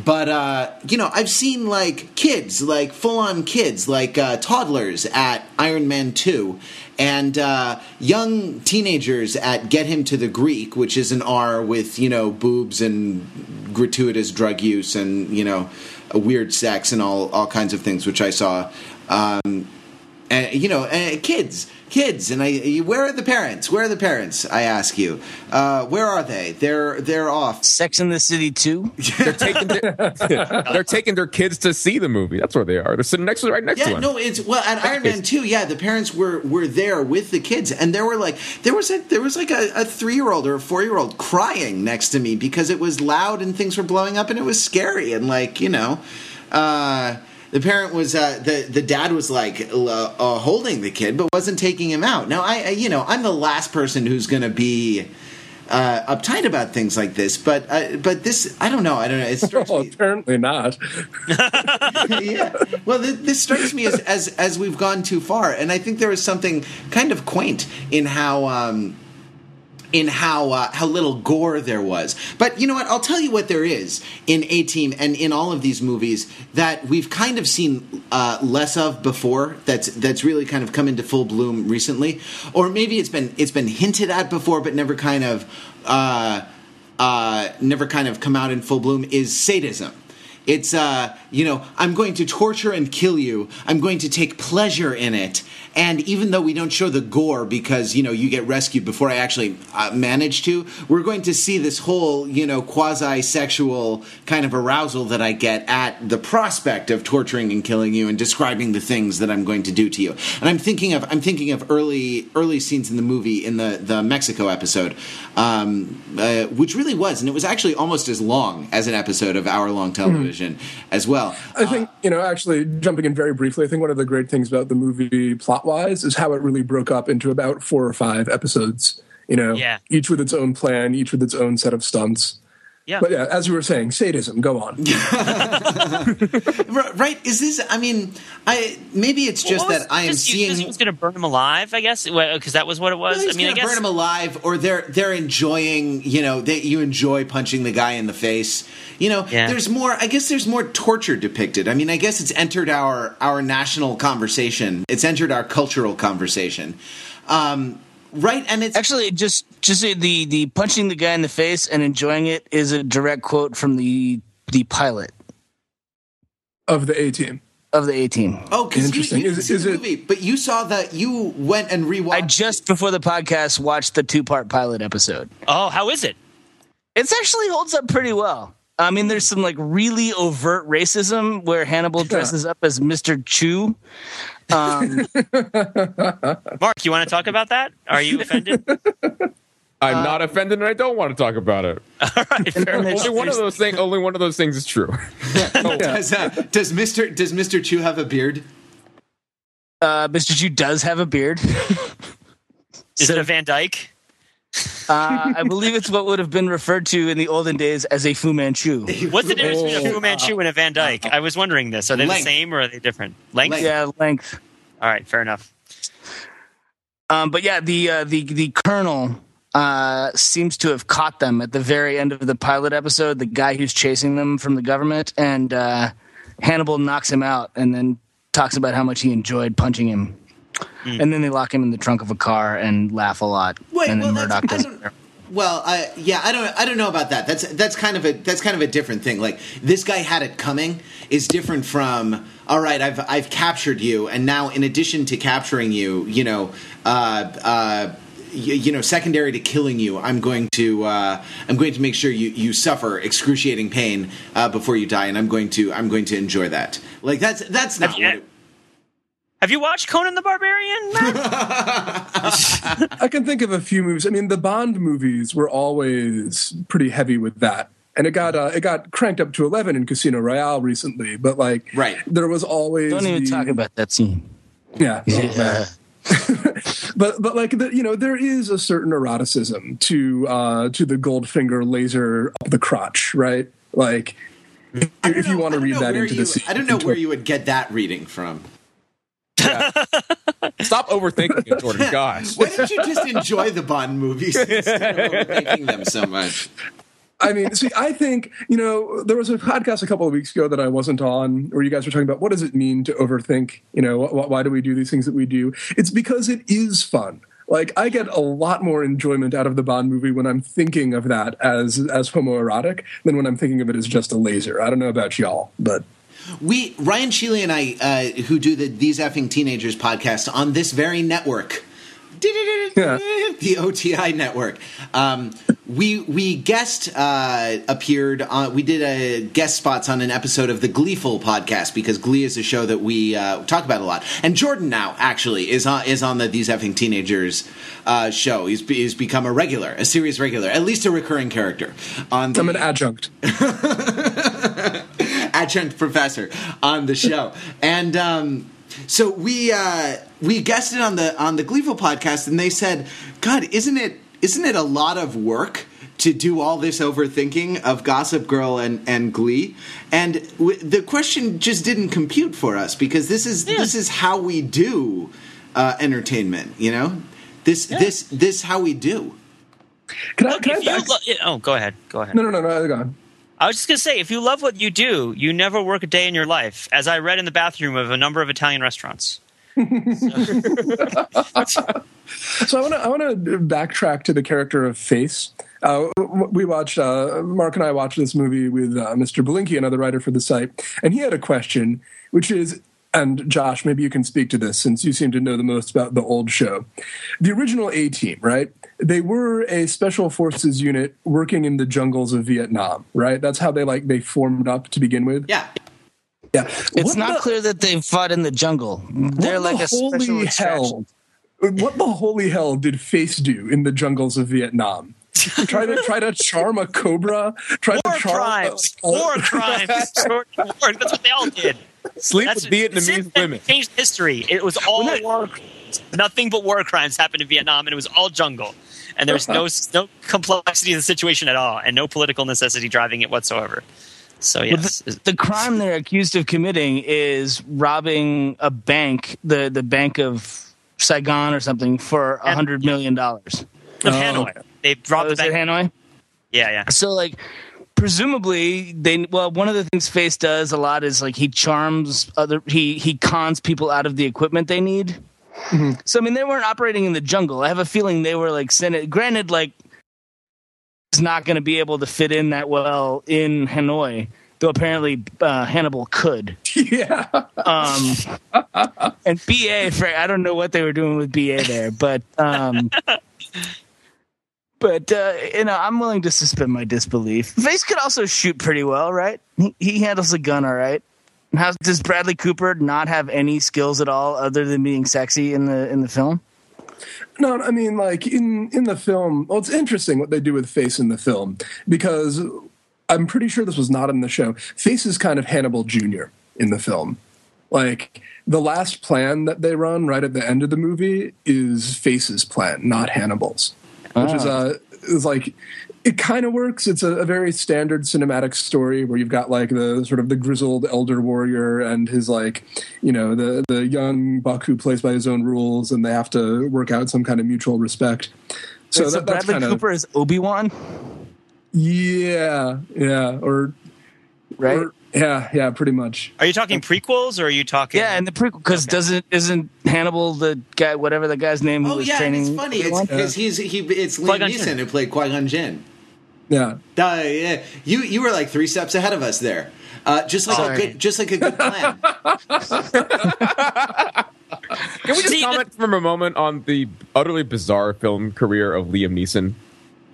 but uh, you know, I've seen like kids, like full on kids, like uh, toddlers at Iron Man two, and uh, young teenagers at Get Him to the Greek, which is an R with you know boobs and gratuitous drug use and you know weird sex and all all kinds of things, which I saw. Um, Uh, you know, uh, kids, kids, and I. You, where are the parents? Where are the parents? I ask you. Uh, where are they? They're they're off. Sex in the City two. they're taking their, they're taking their kids to see the movie. That's where they are. They're sitting next to right next yeah, to one. Yeah, no, it's well at Iron Man two. Yeah, the parents were, were there with the kids, and there were like there was a, there was like a, a three year old or a four year old crying next to me because it was loud and things were blowing up and it was scary and like you know. Uh, The parent was uh, the the dad was like uh, holding the kid, but wasn't taking him out. Now I, I you know I'm the last person who's going to be uh, uptight about things like this, but uh, but this I don't know I don't know. It strikes oh, me. Apparently not. yeah. Well, th- this strikes me as, as as we've gone too far, and I think there was something kind of quaint in how. Um, in how uh, how little gore there was. But you know what? I'll tell you what there is in A-Team and in all of these movies that we've kind of seen uh, less of before that's that's really kind of come into full bloom recently. Or maybe it's been it's been hinted at before but never kind of uh, uh, never kind of come out in full bloom is sadism. It's, uh, you know, I'm going to torture and kill you. I'm going to take pleasure in it. And even though we don't show the gore because, you know, you get rescued before I actually uh, manage to, we're going to see this whole, you know, quasi-sexual kind of arousal that I get at the prospect of torturing and killing you and describing the things that I'm going to do to you. And I'm thinking of I'm thinking of early early scenes in the movie in the, the Mexico episode, um, uh, which really was. And it was actually almost as long as an episode of hour-long television. Mm-hmm. As well, I think uh, you know. Actually, jumping in very briefly, I think one of the great things about the movie, plot-wise, is how it really broke up into about four or five episodes. You know, yeah. Each with its own plan, each with its own set of stunts. Yeah. But yeah, as we were saying, sadism. Go on. Right? Is this? I mean, I maybe it's just well, that I am just, seeing. He was going to burn him alive, I guess, because that was what it was. Well, I mean, I guess burn him alive, or they're they're enjoying. You know, that you enjoy punching the guy in the face. You know, yeah. there's more. I guess there's more torture depicted. I mean, I guess it's entered our our national conversation. It's entered our cultural conversation. Um, Right, and it's actually just just the the punching the guy in the face and enjoying it is a direct quote from the the pilot of the A-Team of the A-Team. Oh, interesting! You, you is, is the movie, it? But you saw that you went and rewatched. I just before the podcast watched the two part pilot episode. Oh, how is it? It actually holds up pretty well. I mean, there's some like really overt racism where Hannibal dresses yeah. up as Mister Chew. Um, Mark, you want to talk about that? Are you offended? I'm um, not offended, and I don't want to talk about it. All right, fair only enough. one of those things. Only one of those things is true. Yeah. Oh, yeah. Does, uh, does Mister Does Mister Chew have a beard? Uh, Mister Chew does have a beard. Is so, it a Van Dyke? uh, I believe it's what would have been referred to in the olden days as a Fu Manchu. What's the difference between a Fu Manchu and a Van Dyke? I was wondering this. Are they length. the same or are they different? Length? length? Yeah, length. All right, fair enough. Um, but yeah, the uh, the the colonel uh, seems to have caught them at the very end of the pilot episode, the guy who's chasing them from the government, and uh, Hannibal knocks him out and then talks about how much he enjoyed punching him. Mm. And then they lock him in the trunk of a car and laugh a lot. Wait, and then well, Murdoch does. Well, uh, yeah, I don't, I don't know about that. That's that's kind of a that's kind of a different thing. Like this guy had it coming is different from all right. I've I've captured you, and now in addition to capturing you, you know, uh, uh, you, you know, secondary to killing you, I'm going to uh, I'm going to make sure you, you suffer excruciating pain uh, before you die, and I'm going to I'm going to enjoy that. Like that's that's not. What it, Have you watched Conan the Barbarian? I can think of a few movies. I mean, the Bond movies were always pretty heavy with that, and it got uh, it got cranked up to eleven in Casino Royale recently. But like, right. there was always don't even the, talk about that scene. Yeah, yeah. but but like the, you know, there is a certain eroticism to uh, to the Goldfinger laser up the crotch, right? Like, if, if know, you want to read that into you, the scene, I don't know where you would get that reading from. Yeah. Stop overthinking it, Jordan. Gosh. Why didn't you just enjoy the Bond movies instead of overthinking them so much? I mean, see, I think, you know, there was a podcast a couple of weeks ago that I wasn't on where you guys were talking about what does it mean to overthink? You know, wh- why do we do these things that we do? It's because it is fun. Like, I get a lot more enjoyment out of the Bond movie when I'm thinking of that as, as homoerotic than when I'm thinking of it as just a laser. I don't know about y'all, but... We Ryan Sheely and I, uh, who do the These Effing Teenagers podcast on this very network, yeah. the O T I network. Um, we we guest uh, appeared on. We did a guest spots on an episode of the Gleeful podcast because Glee is a show that we uh, talk about a lot. And Jordan now actually is on is on the These Effing Teenagers uh, show. He's he's become a regular, a series regular, at least a recurring character. On the- I'm an adjunct. Adjunct professor on the show, and um, so we uh, we guested on the on the Gleeful podcast, and they said, "God, isn't it isn't it a lot of work to do all this overthinking of Gossip Girl and, and Glee?" And w- the question just didn't compute for us because this is yeah. this is how we do uh, entertainment, you know. This yeah. this this how we do. Can Look, I? Can I back- lo- oh, go ahead. Go ahead. No, no, no, no. Go on. I was just going to say, if you love what you do, you never work a day in your life, as I read in the bathroom of a number of Italian restaurants. So, so I want to I want to backtrack to the character of Face. Uh, we watched uh, Mark and I watched this movie with uh, Mister Belinky, another writer for the site, and he had a question, which is, and Josh, maybe you can speak to this since you seem to know the most about the old show. The original A-Team, right? They were a special forces unit working in the jungles of Vietnam, right? That's how they like they formed up to begin with. Yeah. Yeah. It's what not the, clear that they fought in the jungle. They're the like a holy hell. What the holy hell did Face do in the jungles of Vietnam? try to try to charm a cobra, try war to charm crimes. A, like, war crimes. War crimes. That's what they all did. Sleep That's, with Vietnamese women. Changed history. It was all war crimes. Nothing but war crimes happened in Vietnam, and it was all jungle. and there's no no complexity in the situation at all, and no political necessity driving it whatsoever. So yes, well, the, the crime they're accused of committing is robbing a bank, the the Bank of Saigon or something, for a hundred million dollars. Of Hanoi, oh. They robbed oh, the bank. Hanoi. Yeah, yeah. So like, presumably they well, one of the things Face does a lot is like he charms other he he cons people out of the equipment they need. Mm-hmm. So I mean, they weren't operating in the jungle. I have a feeling they were like sent it. Granted, like, it's not going to be able to fit in that well in Hanoi, though apparently uh, Hannibal could. Yeah. Um, and B A, for, I don't know what they were doing with B A there, but um, but uh, you know, I'm willing to suspend my disbelief. Face could also shoot pretty well, right? He, he handles a gun all right. How does Bradley Cooper not have any skills at all other than being sexy in the in the film? No, I mean, like, in, in the film, well, it's interesting what they do with Face in the film, because I'm pretty sure this was not in the show. Face is kind of Hannibal Junior in the film. Like, the last plan that they run right at the end of the movie is Face's plan, not Hannibal's. Oh. Which is, uh, is like, it kind of works. It's a, a very standard cinematic story where you've got, like, the sort of the grizzled elder warrior and his, like, you know, the, the young buck who plays by his own rules, and they have to work out some kind of mutual respect. So, Wait, so that, that's Bradley kinda, Cooper is Obi-Wan? Yeah, yeah. Or, right? Or, yeah, yeah, pretty much. Are you talking prequels, or are you talking? Yeah, and the prequel, because okay. doesn't isn't Hannibal the guy, whatever the guy's name? Who oh was yeah, training it's funny. It's because yeah. he's he. It's Liam Neeson who played Qui-Gon Jinn. Yeah, uh, yeah. You you were like three steps ahead of us there. Uh, just like Sorry. a good, just like a good plan. Can we just See, comment for a moment on the utterly bizarre film career of Liam Neeson?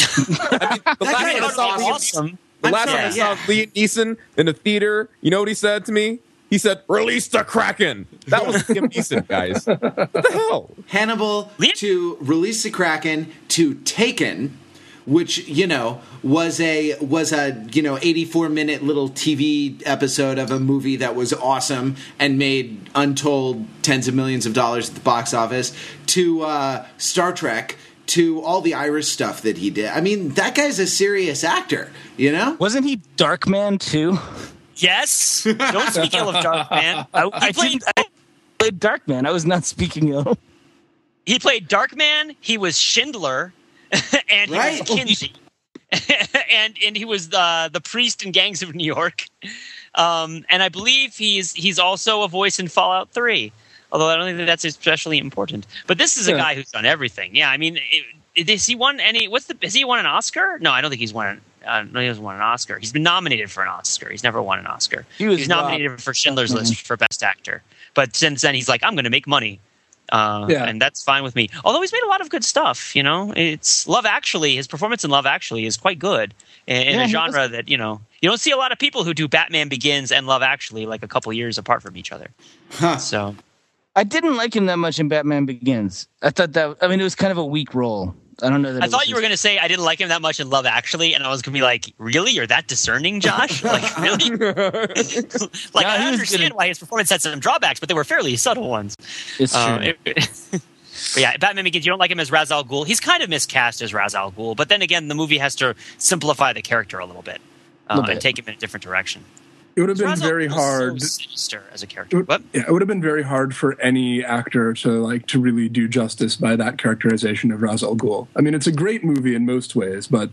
I mean, the last guy is awesome. The last time I saw Liam Neeson in a theater, you know what he said to me? He said, "Release the Kraken." That was Liam Neeson, guys. What the hell? Hannibal to Release the Kraken to Taken, which, you know, was a was a you know eighty-four minute little T V episode of a movie that was awesome and made untold tens of millions of dollars at the box office, to uh, Star Trek, to all the Irish stuff that he did. I mean, that guy's a serious actor, you know? Wasn't he Darkman, too? Yes. Don't speak ill of Darkman. I, I, played, I played Darkman. I was not speaking ill. He played Darkman. He was Schindler. And he right. was Kinsey. and, and he was the, the priest in Gangs of New York. Um, and I believe he's he's also a voice in Fallout three. Although I don't think that that's especially important. But this is a yeah. guy who's done everything. Yeah, I mean, is he won any? What's the? Has he won an Oscar? No, I don't think he's won. Uh, no, he hasn't won an Oscar. He's been nominated for an Oscar. He's never won an Oscar. He was he's nominated robbed. for Schindler's mm-hmm. List for Best Actor. But since then, he's like, I'm going to make money, uh, yeah. and that's fine with me. Although he's made a lot of good stuff. You know, it's Love Actually. His performance in Love Actually is quite good in, in yeah, a genre was- that you know. You don't see a lot of people who do Batman Begins and Love Actually like a couple years apart from each other. Huh. So. I didn't like him that much in Batman Begins. I thought that, I mean, it was kind of a weak role. I don't know that I thought you were going to say I didn't like him that much in Love Actually, and I was going to be like, really? You're that discerning, Josh? Like, really? Like, no, I understand gonna... why his performance had some drawbacks, but they were fairly subtle ones. It's um, true. It, but yeah, Batman Begins, you don't like him as Ra's al Ghul. He's kind of miscast as Ra's al Ghul, but then again, the movie has to simplify the character a little bit, uh, a little bit. and take him in a different direction. It would have been very hard. So sinister as a character. It would, yeah, it would have been very hard for any actor to like to really do justice by that characterization of Ra's al Ghul. I mean, it's a great movie in most ways, but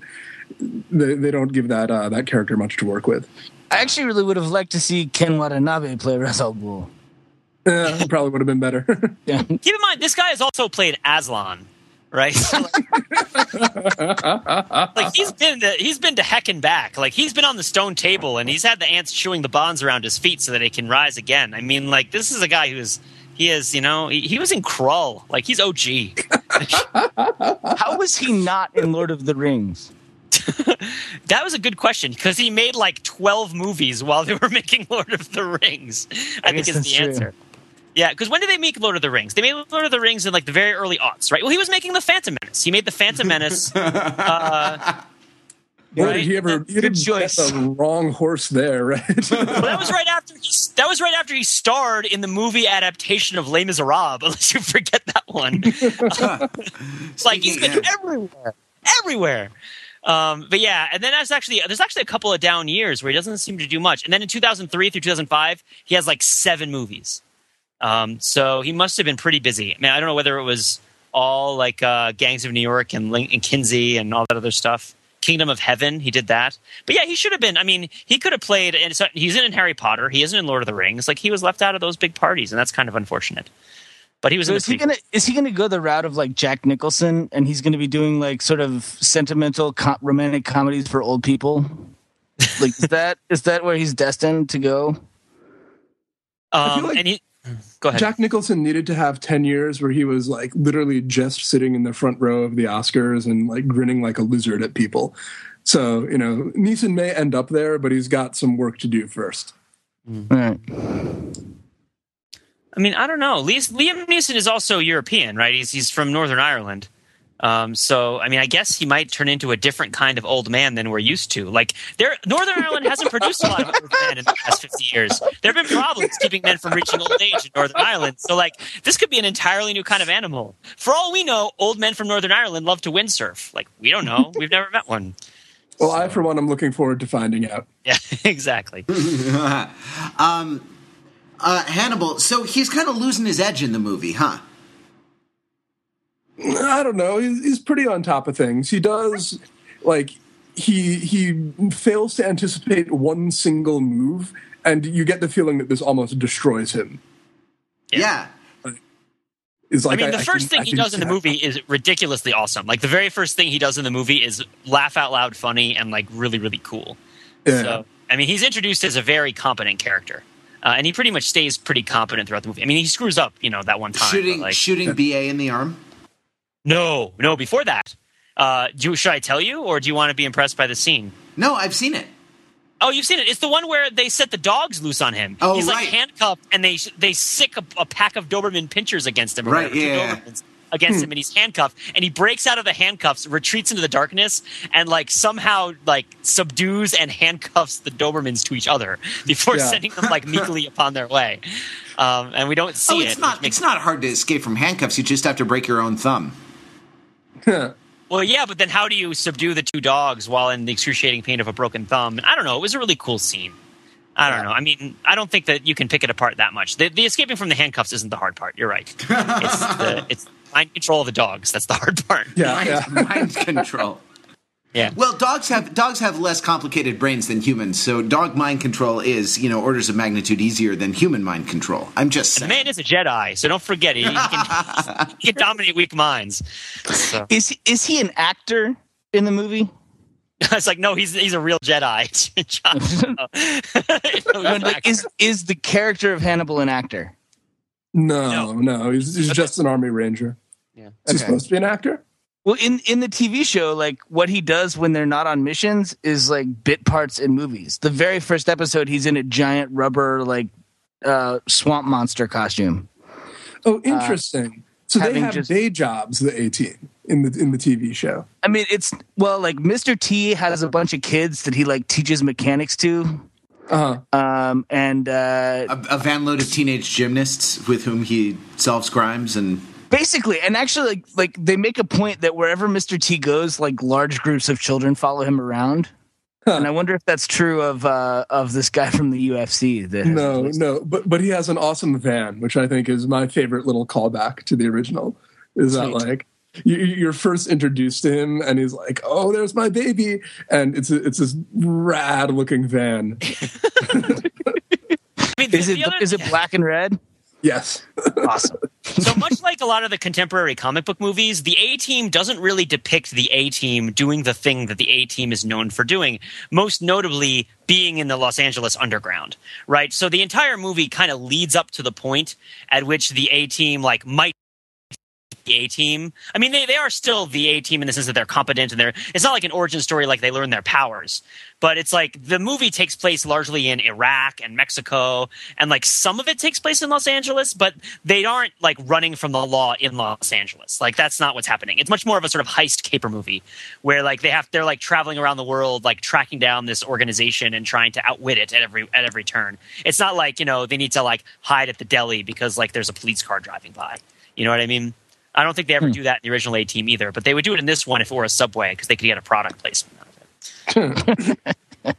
they they don't give that uh, that character much to work with. I actually really would have liked to see Ken Watanabe play Ra's al Ghul. Yeah, it probably would have been better. Yeah. Keep in mind, this guy has also played Aslan. Right, like he's been to, he's been to heck and back. Like he's been on the stone table, and he's had the ants chewing the bonds around his feet so that he can rise again. I mean, like this is a guy who's he is, you know, he, he was in Krull. Like he's O G. How was he not in Lord of the Rings? That was a good question because he made like twelve movies while they were making Lord of the Rings. I, I think is the true. answer. Yeah, because when did they make Lord of the Rings? They made Lord of the Rings in like the very early aughts, right? Well, he was making The Phantom Menace. He made The Phantom Menace. uh, Boy, right? Did he ever, you good choice. That's the wrong horse there, right? Well, that was right after. He, that was right after he starred in the movie adaptation of Les Miserables. Unless you forget that one. uh, it's like he's been everywhere, everywhere. Um, but yeah, and then that's actually there's actually a couple of down years where he doesn't seem to do much. And then in two thousand three through two thousand five, he has like seven movies. Um, so he must have been pretty busy. I mean, I don't know whether it was all like uh, Gangs of New York and, and Kinsey and all that other stuff. Kingdom of Heaven, he did that. But yeah, he should have been. I mean, he could have played. And so he isn't in Harry Potter. He isn't in Lord of the Rings. Like he was left out of those big parties, and that's kind of unfortunate. But he was. So in is, he gonna, is he going to go the route of like Jack Nicholson, and he's going to be doing like sort of sentimental com- romantic comedies for old people? Like is that is that where he's destined to go? Um, like and he. Go ahead. Jack Nicholson needed to have ten years where he was like literally just sitting in the front row of the Oscars and like grinning like a lizard at people. So, you know, Neeson may end up there, but he's got some work to do first. Mm. All right. I mean, I don't know. Liam Neeson is also European, right? He's he's from Northern Ireland. Um, so, I mean, I guess he might turn into a different kind of old man than we're used to. Like, there, Northern Ireland hasn't produced a lot of old men in the past fifty years. There have been problems keeping men from reaching old age in Northern Ireland. So, like, this could be an entirely new kind of animal. For all we know, old men from Northern Ireland love to windsurf. Like, we don't know. We've never met one. Well, so. I, for one, I'm looking forward to finding out. Yeah, exactly. um, uh, Hannibal, so he's kind of losing his edge in the movie, huh? I don't know. He's, he's pretty on top of things. He does, like, he he fails to anticipate one single move, and you get the feeling that this almost destroys him. Yeah. yeah. Like, I mean, I, the I first can, thing I he does in the movie is ridiculously awesome. Like, the very first thing he does in the movie is laugh out loud funny and, like, really, really cool. Yeah. So, I mean, he's introduced as a very competent character. Uh, and he pretty much stays pretty competent throughout the movie. I mean, he screws up, you know, that one time. Shooting, like, shooting yeah. B A in the arm? No, no, before that. Uh, do, should I tell you, or do you want to be impressed by the scene? No, I've seen it. Oh, you've seen it. It's the one where they set the dogs loose on him. Oh, He's, right. like, handcuffed, and they they sick a, a pack of Doberman pinchers against him. Right, yeah. Against hmm. him, and he's handcuffed, and he breaks out of the handcuffs, retreats into the darkness, and like somehow like subdues and handcuffs the Dobermans to each other before yeah. sending them like meekly upon their way. Um, and we don't see oh, it's it. Not, it's not hard to escape from handcuffs. You just have to break your own thumb. Well, yeah, but then how do you subdue the two dogs while in the excruciating pain of a broken thumb? I don't know. It was a really cool scene. I don't yeah. know. I mean, I don't think that you can pick it apart that much. The, the escaping from the handcuffs isn't the hard part. You're right. It's the, it's mind control of the dogs. That's the hard part. Yeah, mind, yeah. mind control. Yeah. Well, dogs have dogs have less complicated brains than humans, so dog mind control is, you know, orders of magnitude easier than human mind control. I'm just saying. The man is a Jedi, so don't forget he, he, can, he can dominate weak minds. So. Is is he an actor in the movie? It's like no, he's he's a real Jedi. no, like, is is the character of Hannibal an actor? No, no, no he's, he's okay. just an army ranger. Yeah, is okay. he supposed to be an actor? Well, in, in the T V show, like what he does when they're not on missions is like bit parts in movies. The very first episode, he's in a giant rubber like uh, swamp monster costume. Oh, interesting! Uh, so they have just, day jobs, the A-Team in the in the T V show. I mean, it's well, like Mister T has a bunch of kids that he like teaches mechanics to. Uh-huh. Um, and uh, a, a van load of teenage gymnasts with whom he solves crimes and. Basically, and actually, like, like they make a point that wherever Mister T goes, like large groups of children follow him around. Huh. And I wonder if that's true of uh, of this guy from the U F C. That no, no, but but he has an awesome van, which I think is my favorite little callback to the original. Is Sweet. That like you, you're first introduced to him, and he's like, "Oh, there's my baby," and it's a, it's this rad looking van. I mean, is it other- is it black and red? Yes. Awesome. So much like a lot of the contemporary comic book movies, the A-Team doesn't really depict the A-Team doing the thing that the A-Team is known for doing, most notably being in the Los Angeles underground, right? So the entire movie kind of leads up to the point at which the A-Team like might the A-Team. I mean, they, they are still the A-Team in the sense that they're competent, and they're it's not like an origin story like they learn their powers. But it's like the movie takes place largely in Iraq and Mexico, and like some of it takes place in Los Angeles, but they aren't like running from the law in Los Angeles. Like that's not what's happening. It's much more of a sort of heist caper movie where like they have they're like traveling around the world, like tracking down this organization and trying to outwit it at every at every turn. It's not like, you know, they need to like hide at the deli because like there's a police car driving by. You know what I mean? I don't think they ever hmm. do that in the original A-Team either, but they would do it in this one if it were a Subway because they could get a product placement out of it.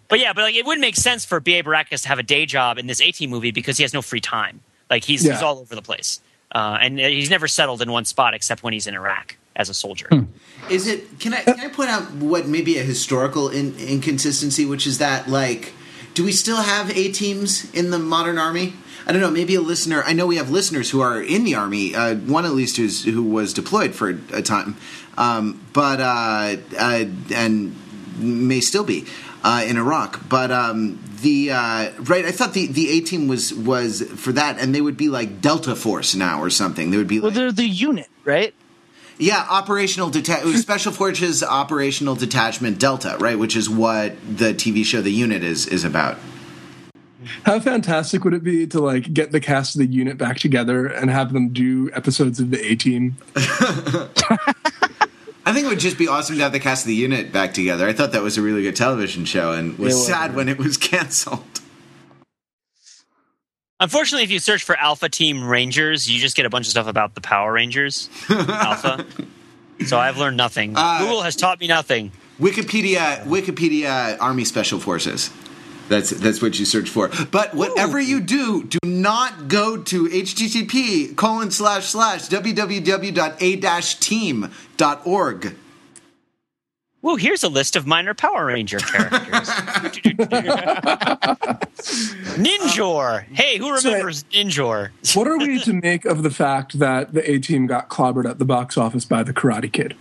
But yeah, but like it wouldn't make sense for B A. Baracus to have a day job in this A-Team movie because he has no free time. Like he's yeah. he's all over the place, uh, and he's never settled in one spot except when he's in Iraq as a soldier. Hmm. Is it? Can I can I point out what maybe a historical in, inconsistency, which is that like, do we still have A-Teams in the modern army? I don't know, maybe a listener – I know we have listeners who are in the Army, uh, one at least who's, who was deployed for a time, um, but uh, uh, and may still be uh, in Iraq. But um, the uh, – right, I thought the, the A-Team was, was for that, and they would be like Delta Force now or something. They would be well, like – Well, they're the unit, right? Yeah, operational deta- – Special Forces Operational Detachment Delta, right, which is what the T V show The Unit is is about. How fantastic would it be to, like, get the cast of The Unit back together and have them do episodes of The A-Team? I think it would just be awesome to have the cast of The Unit back together. I thought that was a really good television show and was yeah, sad when it was canceled. Unfortunately, if you search for Alpha Team Rangers, you just get a bunch of stuff about the Power Rangers. Alpha. So I've learned nothing. Uh, Google has taught me nothing. Wikipedia, Wikipedia Army Special Forces. That's that's what you search for. But whatever Ooh. you do, do not go to http colon slash slash www.a-team.org. Well, here's a list of minor Power Ranger characters. Ninjor. Hey, who remembers so, Ninjor? What are we to make of the fact that the A-Team got clobbered at the box office by the Karate Kid?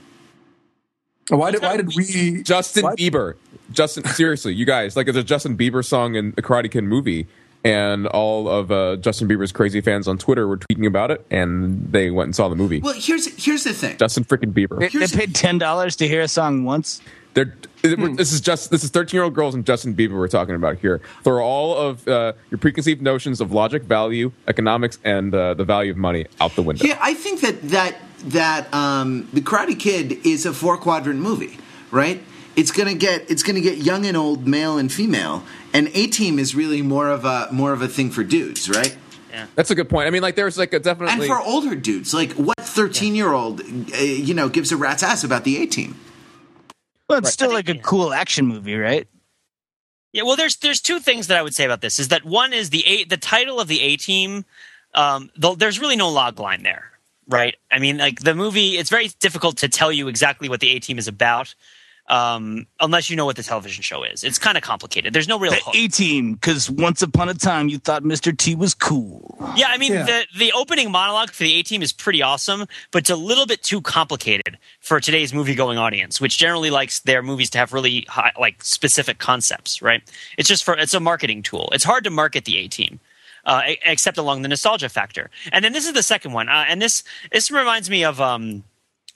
Why did why did we Justin what? Bieber? Justin, seriously, you guys, like, there's a Justin Bieber song in the Karate Kid movie, and all of uh, Justin Bieber's crazy fans on Twitter were tweeting about it, and they went and saw the movie. Well, here's here's the thing, Justin freaking Bieber. They, they paid ten dollars to hear a song once. They're hmm. this is just this is thirteen year old girls and Justin Bieber we're talking about here. Throw all of uh, your preconceived notions of logic, value, economics, and uh, the value of money out the window. Yeah, I think that that that um, the Karate Kid is a four quadrant movie, right? It's gonna get it's gonna get young and old, male and female, and A-Team is really more of a more of a thing for dudes, right? Yeah, that's a good point. I mean, like there's like a definitely and for older dudes, like what thirteen year old, uh, you know, gives a rat's ass about the A-Team? Well, it's right. still like a cool action movie, right? Yeah. Well, there's there's two things that I would say about this is that one is the a the title of the A-Team. Um, the, there's really no log line there, right? I mean, like the movie, it's very difficult to tell you exactly what the A-Team is about. Um, unless you know what the television show is. It's kind of complicated. There's no real hook. The A-Team, because once upon a time you thought Mister T was cool. Yeah, I mean, yeah. the the opening monologue for the A-Team is pretty awesome, but it's a little bit too complicated for today's movie-going audience, which generally likes their movies to have really high, like specific concepts, right? It's just for it's a marketing tool. It's hard to market the A-Team. Uh, except along the nostalgia factor. And then this is the second one. Uh, and this this reminds me of um,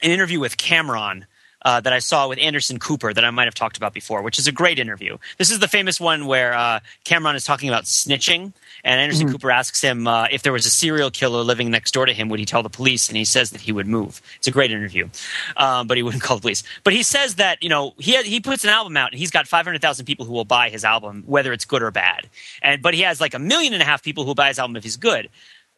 an interview with Cameron Uh, that I saw with Anderson Cooper that I might have talked about before, which is a great interview. This is the famous one where uh, Cameron is talking about snitching, and Anderson mm-hmm. Cooper asks him uh, if there was a serial killer living next door to him, would he tell the police? And he says that he would move. It's a great interview, um, but he wouldn't call the police. But he says that, you know, he he puts an album out, and he's got five hundred thousand people who will buy his album, whether it's good or bad. And but he has like a million and a half people who will buy his album if he's good.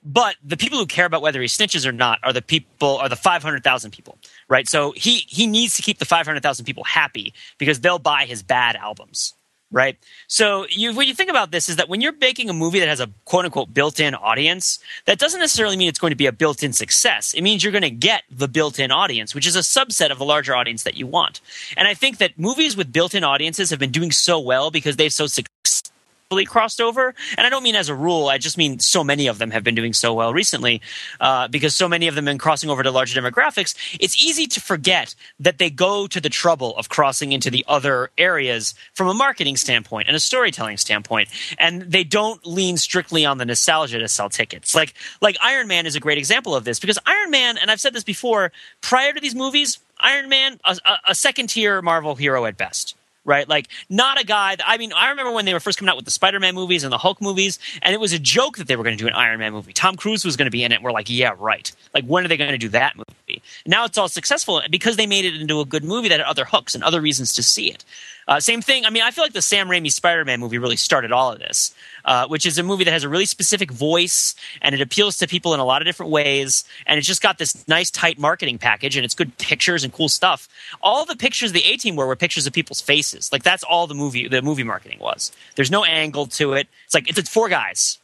But the people who care about whether he snitches or not are the people, are the five hundred thousand people, right? So he he needs to keep the five hundred thousand people happy because they'll buy his bad albums, right? So you, when you think about this is that when you're making a movie that has a quote-unquote built-in audience, that doesn't necessarily mean it's going to be a built-in success. It means you're going to get the built-in audience, which is a subset of the larger audience that you want. And I think that movies with built-in audiences have been doing so well because they've so successfully successfully crossed over. And I don't mean as a rule. I just mean so many of them have been doing so well recently uh, because so many of them have been crossing over to larger demographics. It's easy to forget that they go to the trouble of crossing into the other areas from a marketing standpoint and a storytelling standpoint. And they don't lean strictly on the nostalgia to sell tickets. Like, like Iron Man is a great example of this, because Iron Man, and I've said this before, prior to these movies, Iron Man, a, a second-tier Marvel hero at best. Right? Like, not a guy that, I mean, I remember when they were first coming out with the Spider-Man movies and the Hulk movies, and it was a joke that they were going to do an Iron Man movie. Tom Cruise was going to be in it. We're like, yeah, right. Like, when are they going to do that movie? Now it's all successful because they made it into a good movie that had other hooks and other reasons to see it. Uh, same thing. I mean, I feel like the Sam Raimi Spider-Man movie really started all of this, uh, which is a movie that has a really specific voice and it appeals to people in a lot of different ways. And it's just got this nice, tight marketing package and it's good pictures and cool stuff. All the pictures of the A-Team were were pictures of people's faces. Like, that's all the movie the movie marketing was. There's no angle to it. It's like, it's, it's four guys.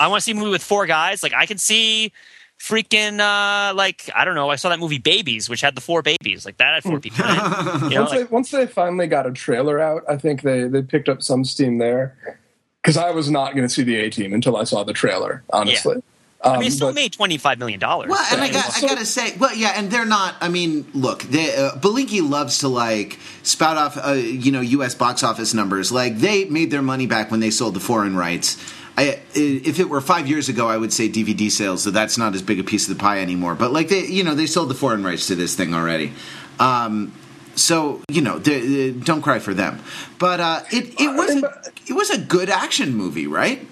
I want to see a movie with four guys. Like, I can see freaking uh, like I don't know. I saw that movie Babies, which had the four babies. Like, that had four people in it. You know, once, like, they, once they finally got a trailer out, I think they, they picked up some steam there. Because I was not going to see the A-Team until I saw the trailer. Honestly, yeah. um, I mean, it still but, made twenty five million dollars. Well, and I got so, I got to say, well, yeah, and they're not. I mean, look, they, uh, Belinky loves to like spout off, uh, you know, U S box office numbers. Like, they made their money back when they sold the foreign rights. I, if it were five years ago, I would say D V D sales, so that's not as big a piece of the pie anymore. But, like, they, you know, they sold the foreign rights to this thing already. Um, so, you know, they, they don't cry for them. But uh, it, it was a, it was a good action movie, right?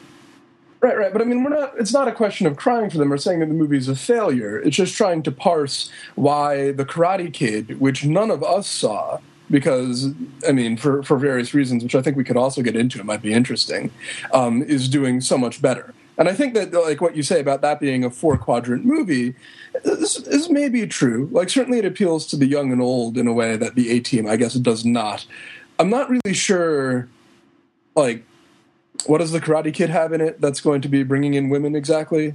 Right, right. But, I mean, we're not. It's not a question of crying for them or saying that the movie's a failure. It's just trying to parse why The Karate Kid, which none of us saw, because, I mean, for, for various reasons, which I think we could also get into, it might be interesting, um, is doing so much better. And I think that, like, what you say about that being a four-quadrant movie is, is maybe true. Like, certainly it appeals to the young and old in a way that the A-Team, I guess, does not. I'm not really sure, like, what does the Karate Kid have in it that's going to be bringing in women exactly?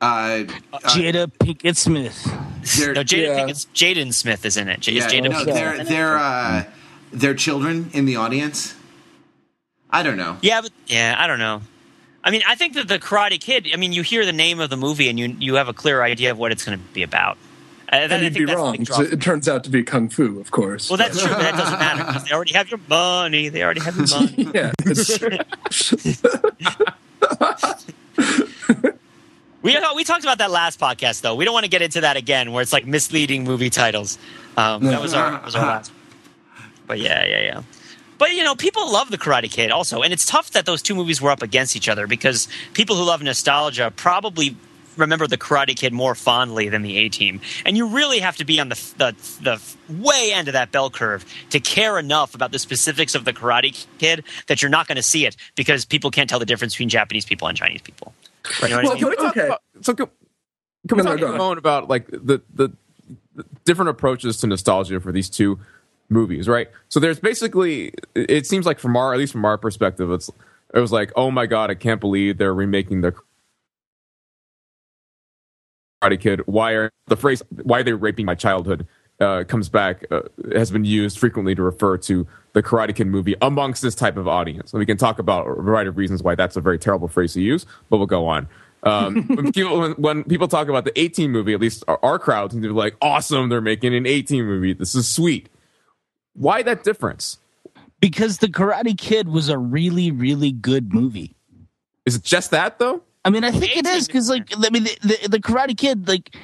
Uh, uh, Jada Pinkett Smith. No, Jada yeah. Pinkett. Jaden Smith is in it. J- yeah, Jada no, they're they're uh, they're children in the audience. I don't know. Yeah, but yeah, I don't know. I mean, I think that the Karate Kid. I mean, you hear the name of the movie and you you have a clear idea of what it's going to be about. And, and you'd be wrong. So it turns out to be kung fu, of course. Well, that's true. But that doesn't matter because they already have your money. They already have your money. Yeah, that's true. We we talked about that last podcast, though. We don't want to get into that again, where it's like misleading movie titles. Um, that was our, was our last one. But yeah, yeah, yeah. But, you know, people love The Karate Kid also. And it's tough that those two movies were up against each other because people who love nostalgia probably remember The Karate Kid more fondly than the A-Team. And you really have to be on the, the the way end of that bell curve to care enough about the specifics of The Karate Kid that you're not going to see it because people can't tell the difference between Japanese people and Chinese people. Right. Well, can we talk okay. about, so can, can we no, talk no, a moment about like the, the the different approaches to nostalgia for these two movies, right? So there's basically, it seems like from our, at least from our perspective, it's it was like, oh my god, I can't believe they're remaking the Karate Kid. Why are the phrase "why they're raping my childhood" uh, comes back uh, has been used frequently to refer to the Karate Kid movie amongst this type of audience. And we can talk about a variety of reasons why that's a very terrible phrase to use, but we'll go on. Um, when, people, when, when people talk about the A-Team movie, at least our, our crowd seems to be like, awesome, they're making an A-Team movie. This is sweet. Why that difference? Because The Karate Kid was a really, really good movie. Is it just that, though? I mean, I think it is, because, like, I mean, the, the, the Karate Kid, like,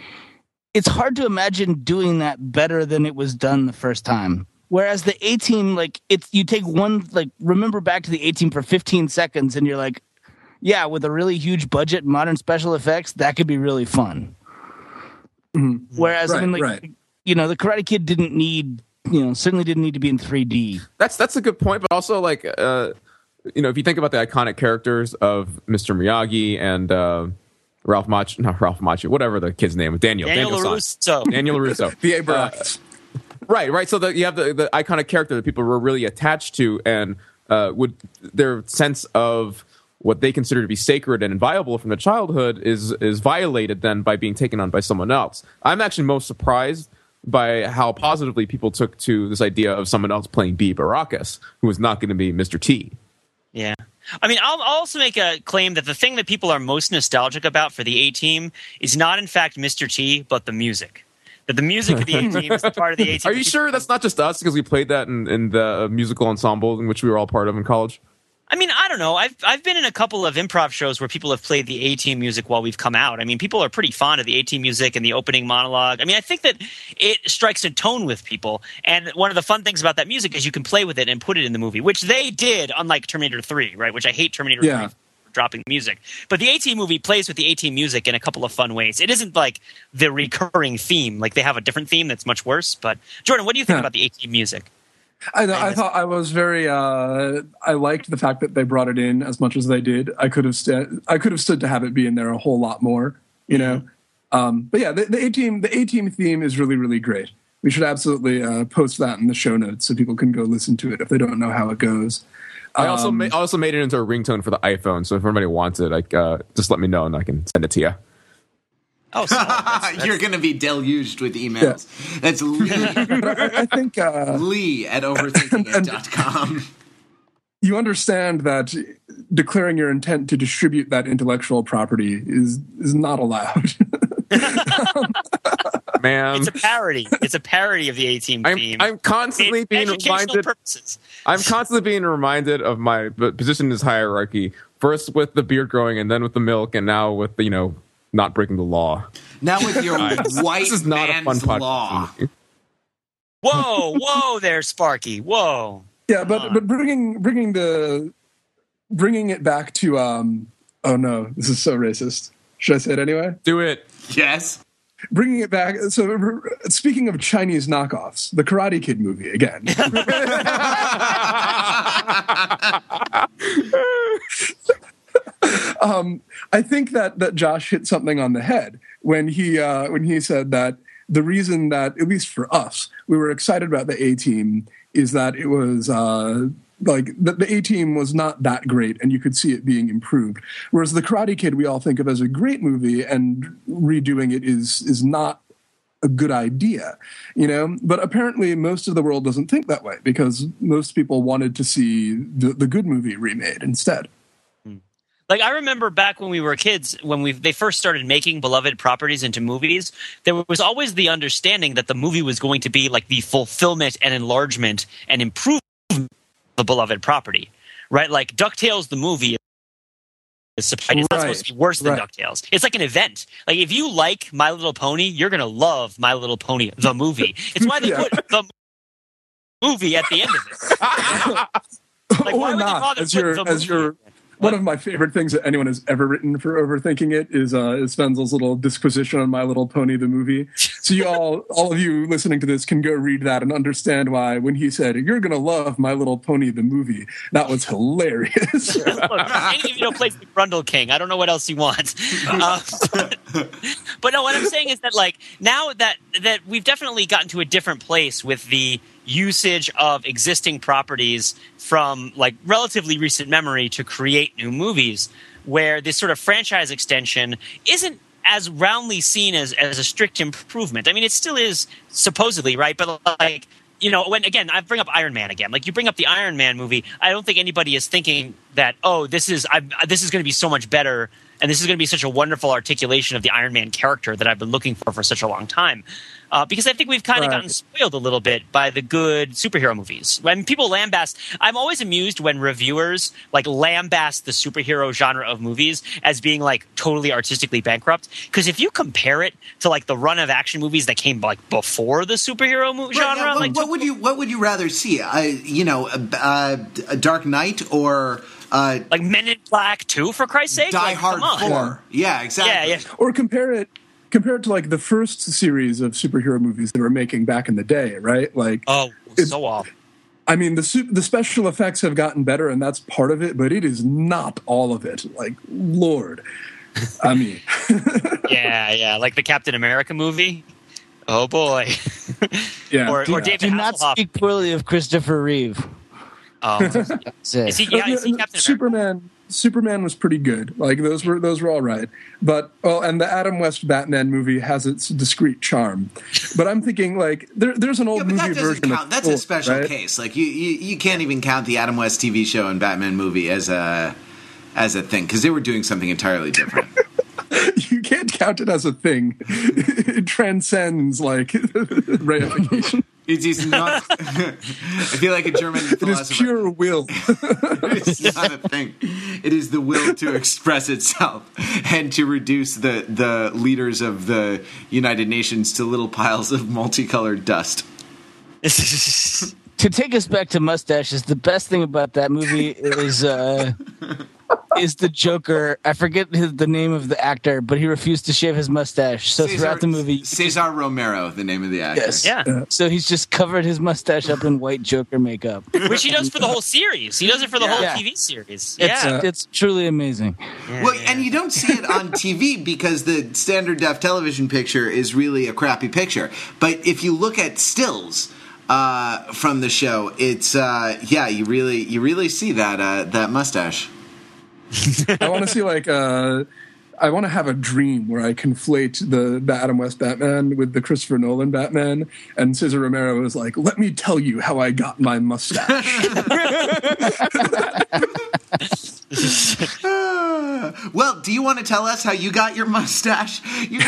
it's hard to imagine doing that better than it was done the first time. Whereas the A-Team, like, it's you take one, like, remember back to the A-Team for fifteen seconds and you're like, yeah, with a really huge budget, modern special effects, that could be really fun. Mm-hmm. Whereas, right, I mean, like, right. you know, the Karate Kid didn't need, you know, certainly didn't need to be in three D. That's that's a good point, but also, like, uh, you know, if you think about the iconic characters of Mister Miyagi and uh, Ralph Macchio, not Ralph Macchio, whatever the kid's name was, Daniel. Daniel LaRusso. Daniel LaRusso. B A. Baracus. Right, right. So the, you have the, the iconic character that people were really attached to, and uh, would their sense of what they consider to be sacred and inviolable from their childhood is is violated then by being taken on by someone else. I'm actually most surprised by how positively people took to this idea of someone else playing B. Baracus, who was not going to be Mister T. Yeah. I mean, I'll, I'll also make a claim that the thing that people are most nostalgic about for the A-Team is not, in fact, Mister T, but the music. That the music of the A-Team is the part of the A-Team. Are you sure that's not just us? Because we played that in, in the musical ensemble in which we were all part of in college. I mean, I don't know. I've I've been in a couple of improv shows where people have played the A-Team music while we've come out. I mean, people are pretty fond of the A-Team music and the opening monologue. I mean, I think that it strikes a tone with people. And one of the fun things about that music is you can play with it and put it in the movie, which they did, unlike Terminator three, right? Which I hate Terminator yeah. three for dropping music. But the A-Team movie plays with the A-Team music in a couple of fun ways. It isn't like the recurring theme. Like, they have a different theme that's much worse. But, Jordan, what do you think yeah. about the A-Team music? I, know, I thought I was very. Uh, I liked the fact that they brought it in as much as they did. I could have st- I could have stood to have it be in there a whole lot more, you know. Um, but yeah, the, the A-Team, the A-Team theme is really, really great. We should absolutely uh, post that in the show notes so people can go listen to it if they don't know how it goes. Um, I also ma- also made it into a ringtone for the iPhone, so if anybody wants it, like uh, just let me know and I can send it to you. Oh, so that's, that's... You're going to be deluged with emails. Yeah. That's Lee. I, I think uh, Lee at overthinking it dot com. You understand that declaring your intent to distribute that intellectual property is is not allowed. Ma'am. It's a parody. It's a parody of the A-Team I'm, theme. I'm constantly it, being reminded. Purposes. I'm constantly being reminded of my position in this hierarchy. First with the beard growing, and then with the milk, and now with the, you know. Not breaking the law. Now with your white this is not man's a fun law. Whoa, whoa, there, Sparky. Whoa. Yeah, Come but on. but bringing bringing the bringing it back to um. Oh no, this is so racist. Should I say it anyway? Do it. Yes. Bringing it back. So speaking of Chinese knockoffs, the Karate Kid movie again. Um, I think that, that Josh hit something on the head when he uh, when he said that the reason that, at least for us, we were excited about the A-Team is that it was uh, like the, the A-Team was not that great and you could see it being improved. Whereas the Karate Kid we all think of as a great movie and redoing it is is not a good idea, you know? But apparently most of the world doesn't think that way because most people wanted to see the, the good movie remade instead. Like, I remember back when we were kids, when we they first started making beloved properties into movies, there was always the understanding that the movie was going to be like the fulfillment and enlargement and improvement of the beloved property, right? Like, DuckTales, the movie, is supposed, right. supposed to be worse than right. DuckTales. It's like an event. Like, if you like My Little Pony, you're going to love My Little Pony, the movie. It's why they yeah. put the movie at the end of it. Like, or why would not, they as your, the as your... One of my favorite things that anyone has ever written for Overthinking It is uh, is Fenzel's little disquisition on My Little Pony, the movie. So you all, all of you listening to this can go read that and understand why when he said, you're going to love My Little Pony, the movie, that was hilarious. Look, any of you don't play Brundle King. I don't know what else he wants. Uh, but, but no, what I'm saying is that like now that that we've definitely gotten to a different place with the usage of existing properties from like relatively recent memory to create new movies where this sort of franchise extension isn't as roundly seen as, as a strict improvement. I mean, it still is supposedly, right? But like, you know, when again, I bring up Iron Man again, like you bring up the Iron Man movie. I don't think anybody is thinking that, oh, this is, I, this is going to be so much better. And this is going to be such a wonderful articulation of the Iron Man character that I've been looking for for such a long time. Uh, because I think we've kind of right. gotten spoiled a little bit by the good superhero movies. When people lambast, I'm always amused when reviewers like lambast the superhero genre of movies as being like totally artistically bankrupt. Because if you compare it to like the run of action movies that came like before the superhero mo- right, genre, yeah, what, like what would you what would you rather see? Uh, you know, a uh, uh, Dark Knight or. Uh, like Men in Black two, for Christ's sake? Die like, Hard four. Yeah, exactly. Yeah, yeah. Or compare it compare it to like the first series of superhero movies they were making back in the day, right? Like oh, so off. I mean, the the special effects have gotten better, and that's part of it, but it is not all of it. Like, Lord. I mean. yeah, yeah. Like the Captain America movie? Oh, boy. yeah. Or, or David Hasselhoff. Do not speak poorly of Christopher Reeve. Um, is he, yeah, is he Captain America? Superman Superman was pretty good. Like those were those were all right. But oh, and the Adam West Batman movie has its discreet charm. But I'm thinking like there, there's an old yeah, but movie that version. Count. Of That's old, a special right? case. Like you, you, you can't even count the Adam West T V show and Batman movie as a as a thing because they were doing something entirely different. You can't count it as a thing. It transcends like reification. It is not. I feel like a German philosopher. It is pure will. It is not a thing. It is the will to express itself and to reduce the, the leaders of the United Nations to little piles of multicolored dust. To take us back to mustaches, the best thing about that movie is uh, is the Joker. I forget his, the name of the actor, but he refused to shave his mustache. So Cesar, throughout the movie, Cesar Romero, the name of the actor. Yes, yeah. Uh, so he's just covered his mustache up in white Joker makeup, which he does for the whole series. He does it for the yeah. whole yeah. T V series. It's, yeah, uh, it's truly amazing. Yeah, well, yeah. And you don't see it on T V because the standard def television picture is really a crappy picture. But if you look at stills. Uh, from the show, it's uh, yeah, you really you really see that uh, that mustache. I want to see like uh, I want to have a dream where I conflate the, the Adam West Batman with the Christopher Nolan Batman, and Cesar Romero is like, "Let me tell you how I got my mustache." Well, do you want to tell us how you got your mustache? You-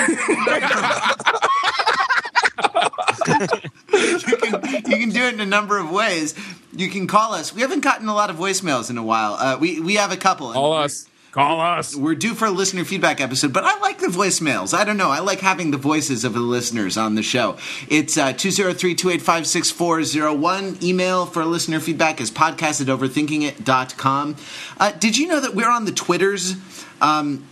you, can, you can do it in a number of ways. You can call us. We haven't gotten a lot of voicemails in a while. Uh, we we have a couple. Call us. Call us. We're due for a listener feedback episode, but I like the voicemails. I don't know. I like having the voices of the listeners on the show. It's uh, two zero three, two eight five, six four zero one. Email for listener feedback is podcast at overthinking it dot com. Uh, did you know that we're on the Twitters? Um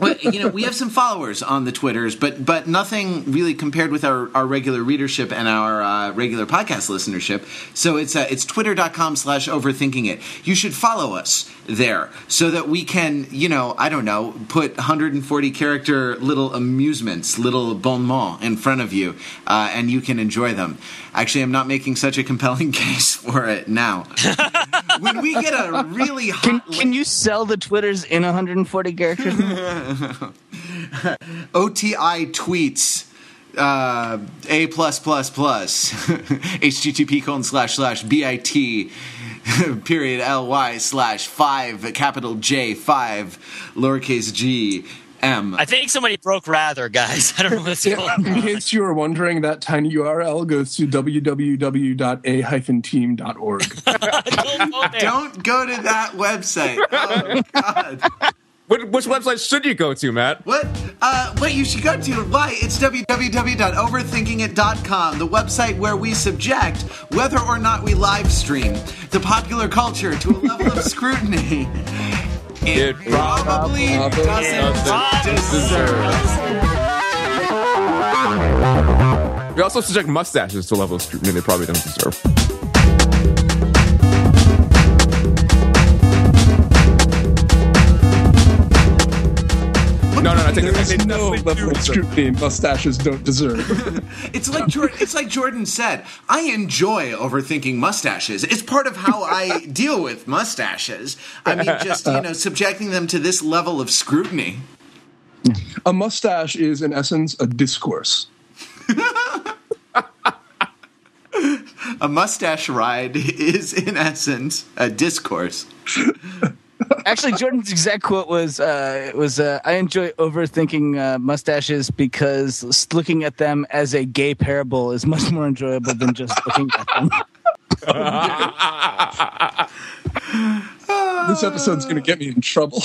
Well, you know, we have some followers on the Twitters, but but nothing really compared with our, our regular readership and our uh, regular podcast listenership. So it's uh, it's twitter.com slash overthinking it. You should follow us there so that we can, you know, I don't know, put one hundred forty character little amusements, little bon mots in front of you, uh, and you can enjoy them. Actually, I'm not making such a compelling case for it now. When we get a really hot... Can, can link- you sell the Twitters in one hundred forty characters? O T I tweets uh, A plus plus plus H T T P colon slash slash B I T period L Y slash five capital J five lowercase G M. I think somebody broke Rather, guys. I don't know what's going on. In case you were wondering, that tiny U R L goes to w w w dot a dash team dot org. don't, go don't go to that website. Oh, God. Which website should you go to, Matt? What? Uh, what you should go to? Why? It's w w w dot overthinking it dot com, the website where we subject, whether or not we live stream, the popular culture to a level of scrutiny it, it probably, probably doesn't, doesn't deserve. We also subject mustaches to a level of scrutiny they probably don't deserve. No, no, no. Take There's it. no level of scrutiny mustaches don't deserve. It's like Jordan, it's like Jordan said. I enjoy overthinking mustaches. It's part of how I deal with mustaches. I mean, just you know, subjecting them to this level of scrutiny. A mustache is, in essence, a discourse. A mustache ride is, in essence, a discourse. Actually, Jordan's exact quote was, uh, was uh, I enjoy overthinking uh, mustaches because looking at them as a gay parable is much more enjoyable than just looking at them. This episode's going to get me in trouble.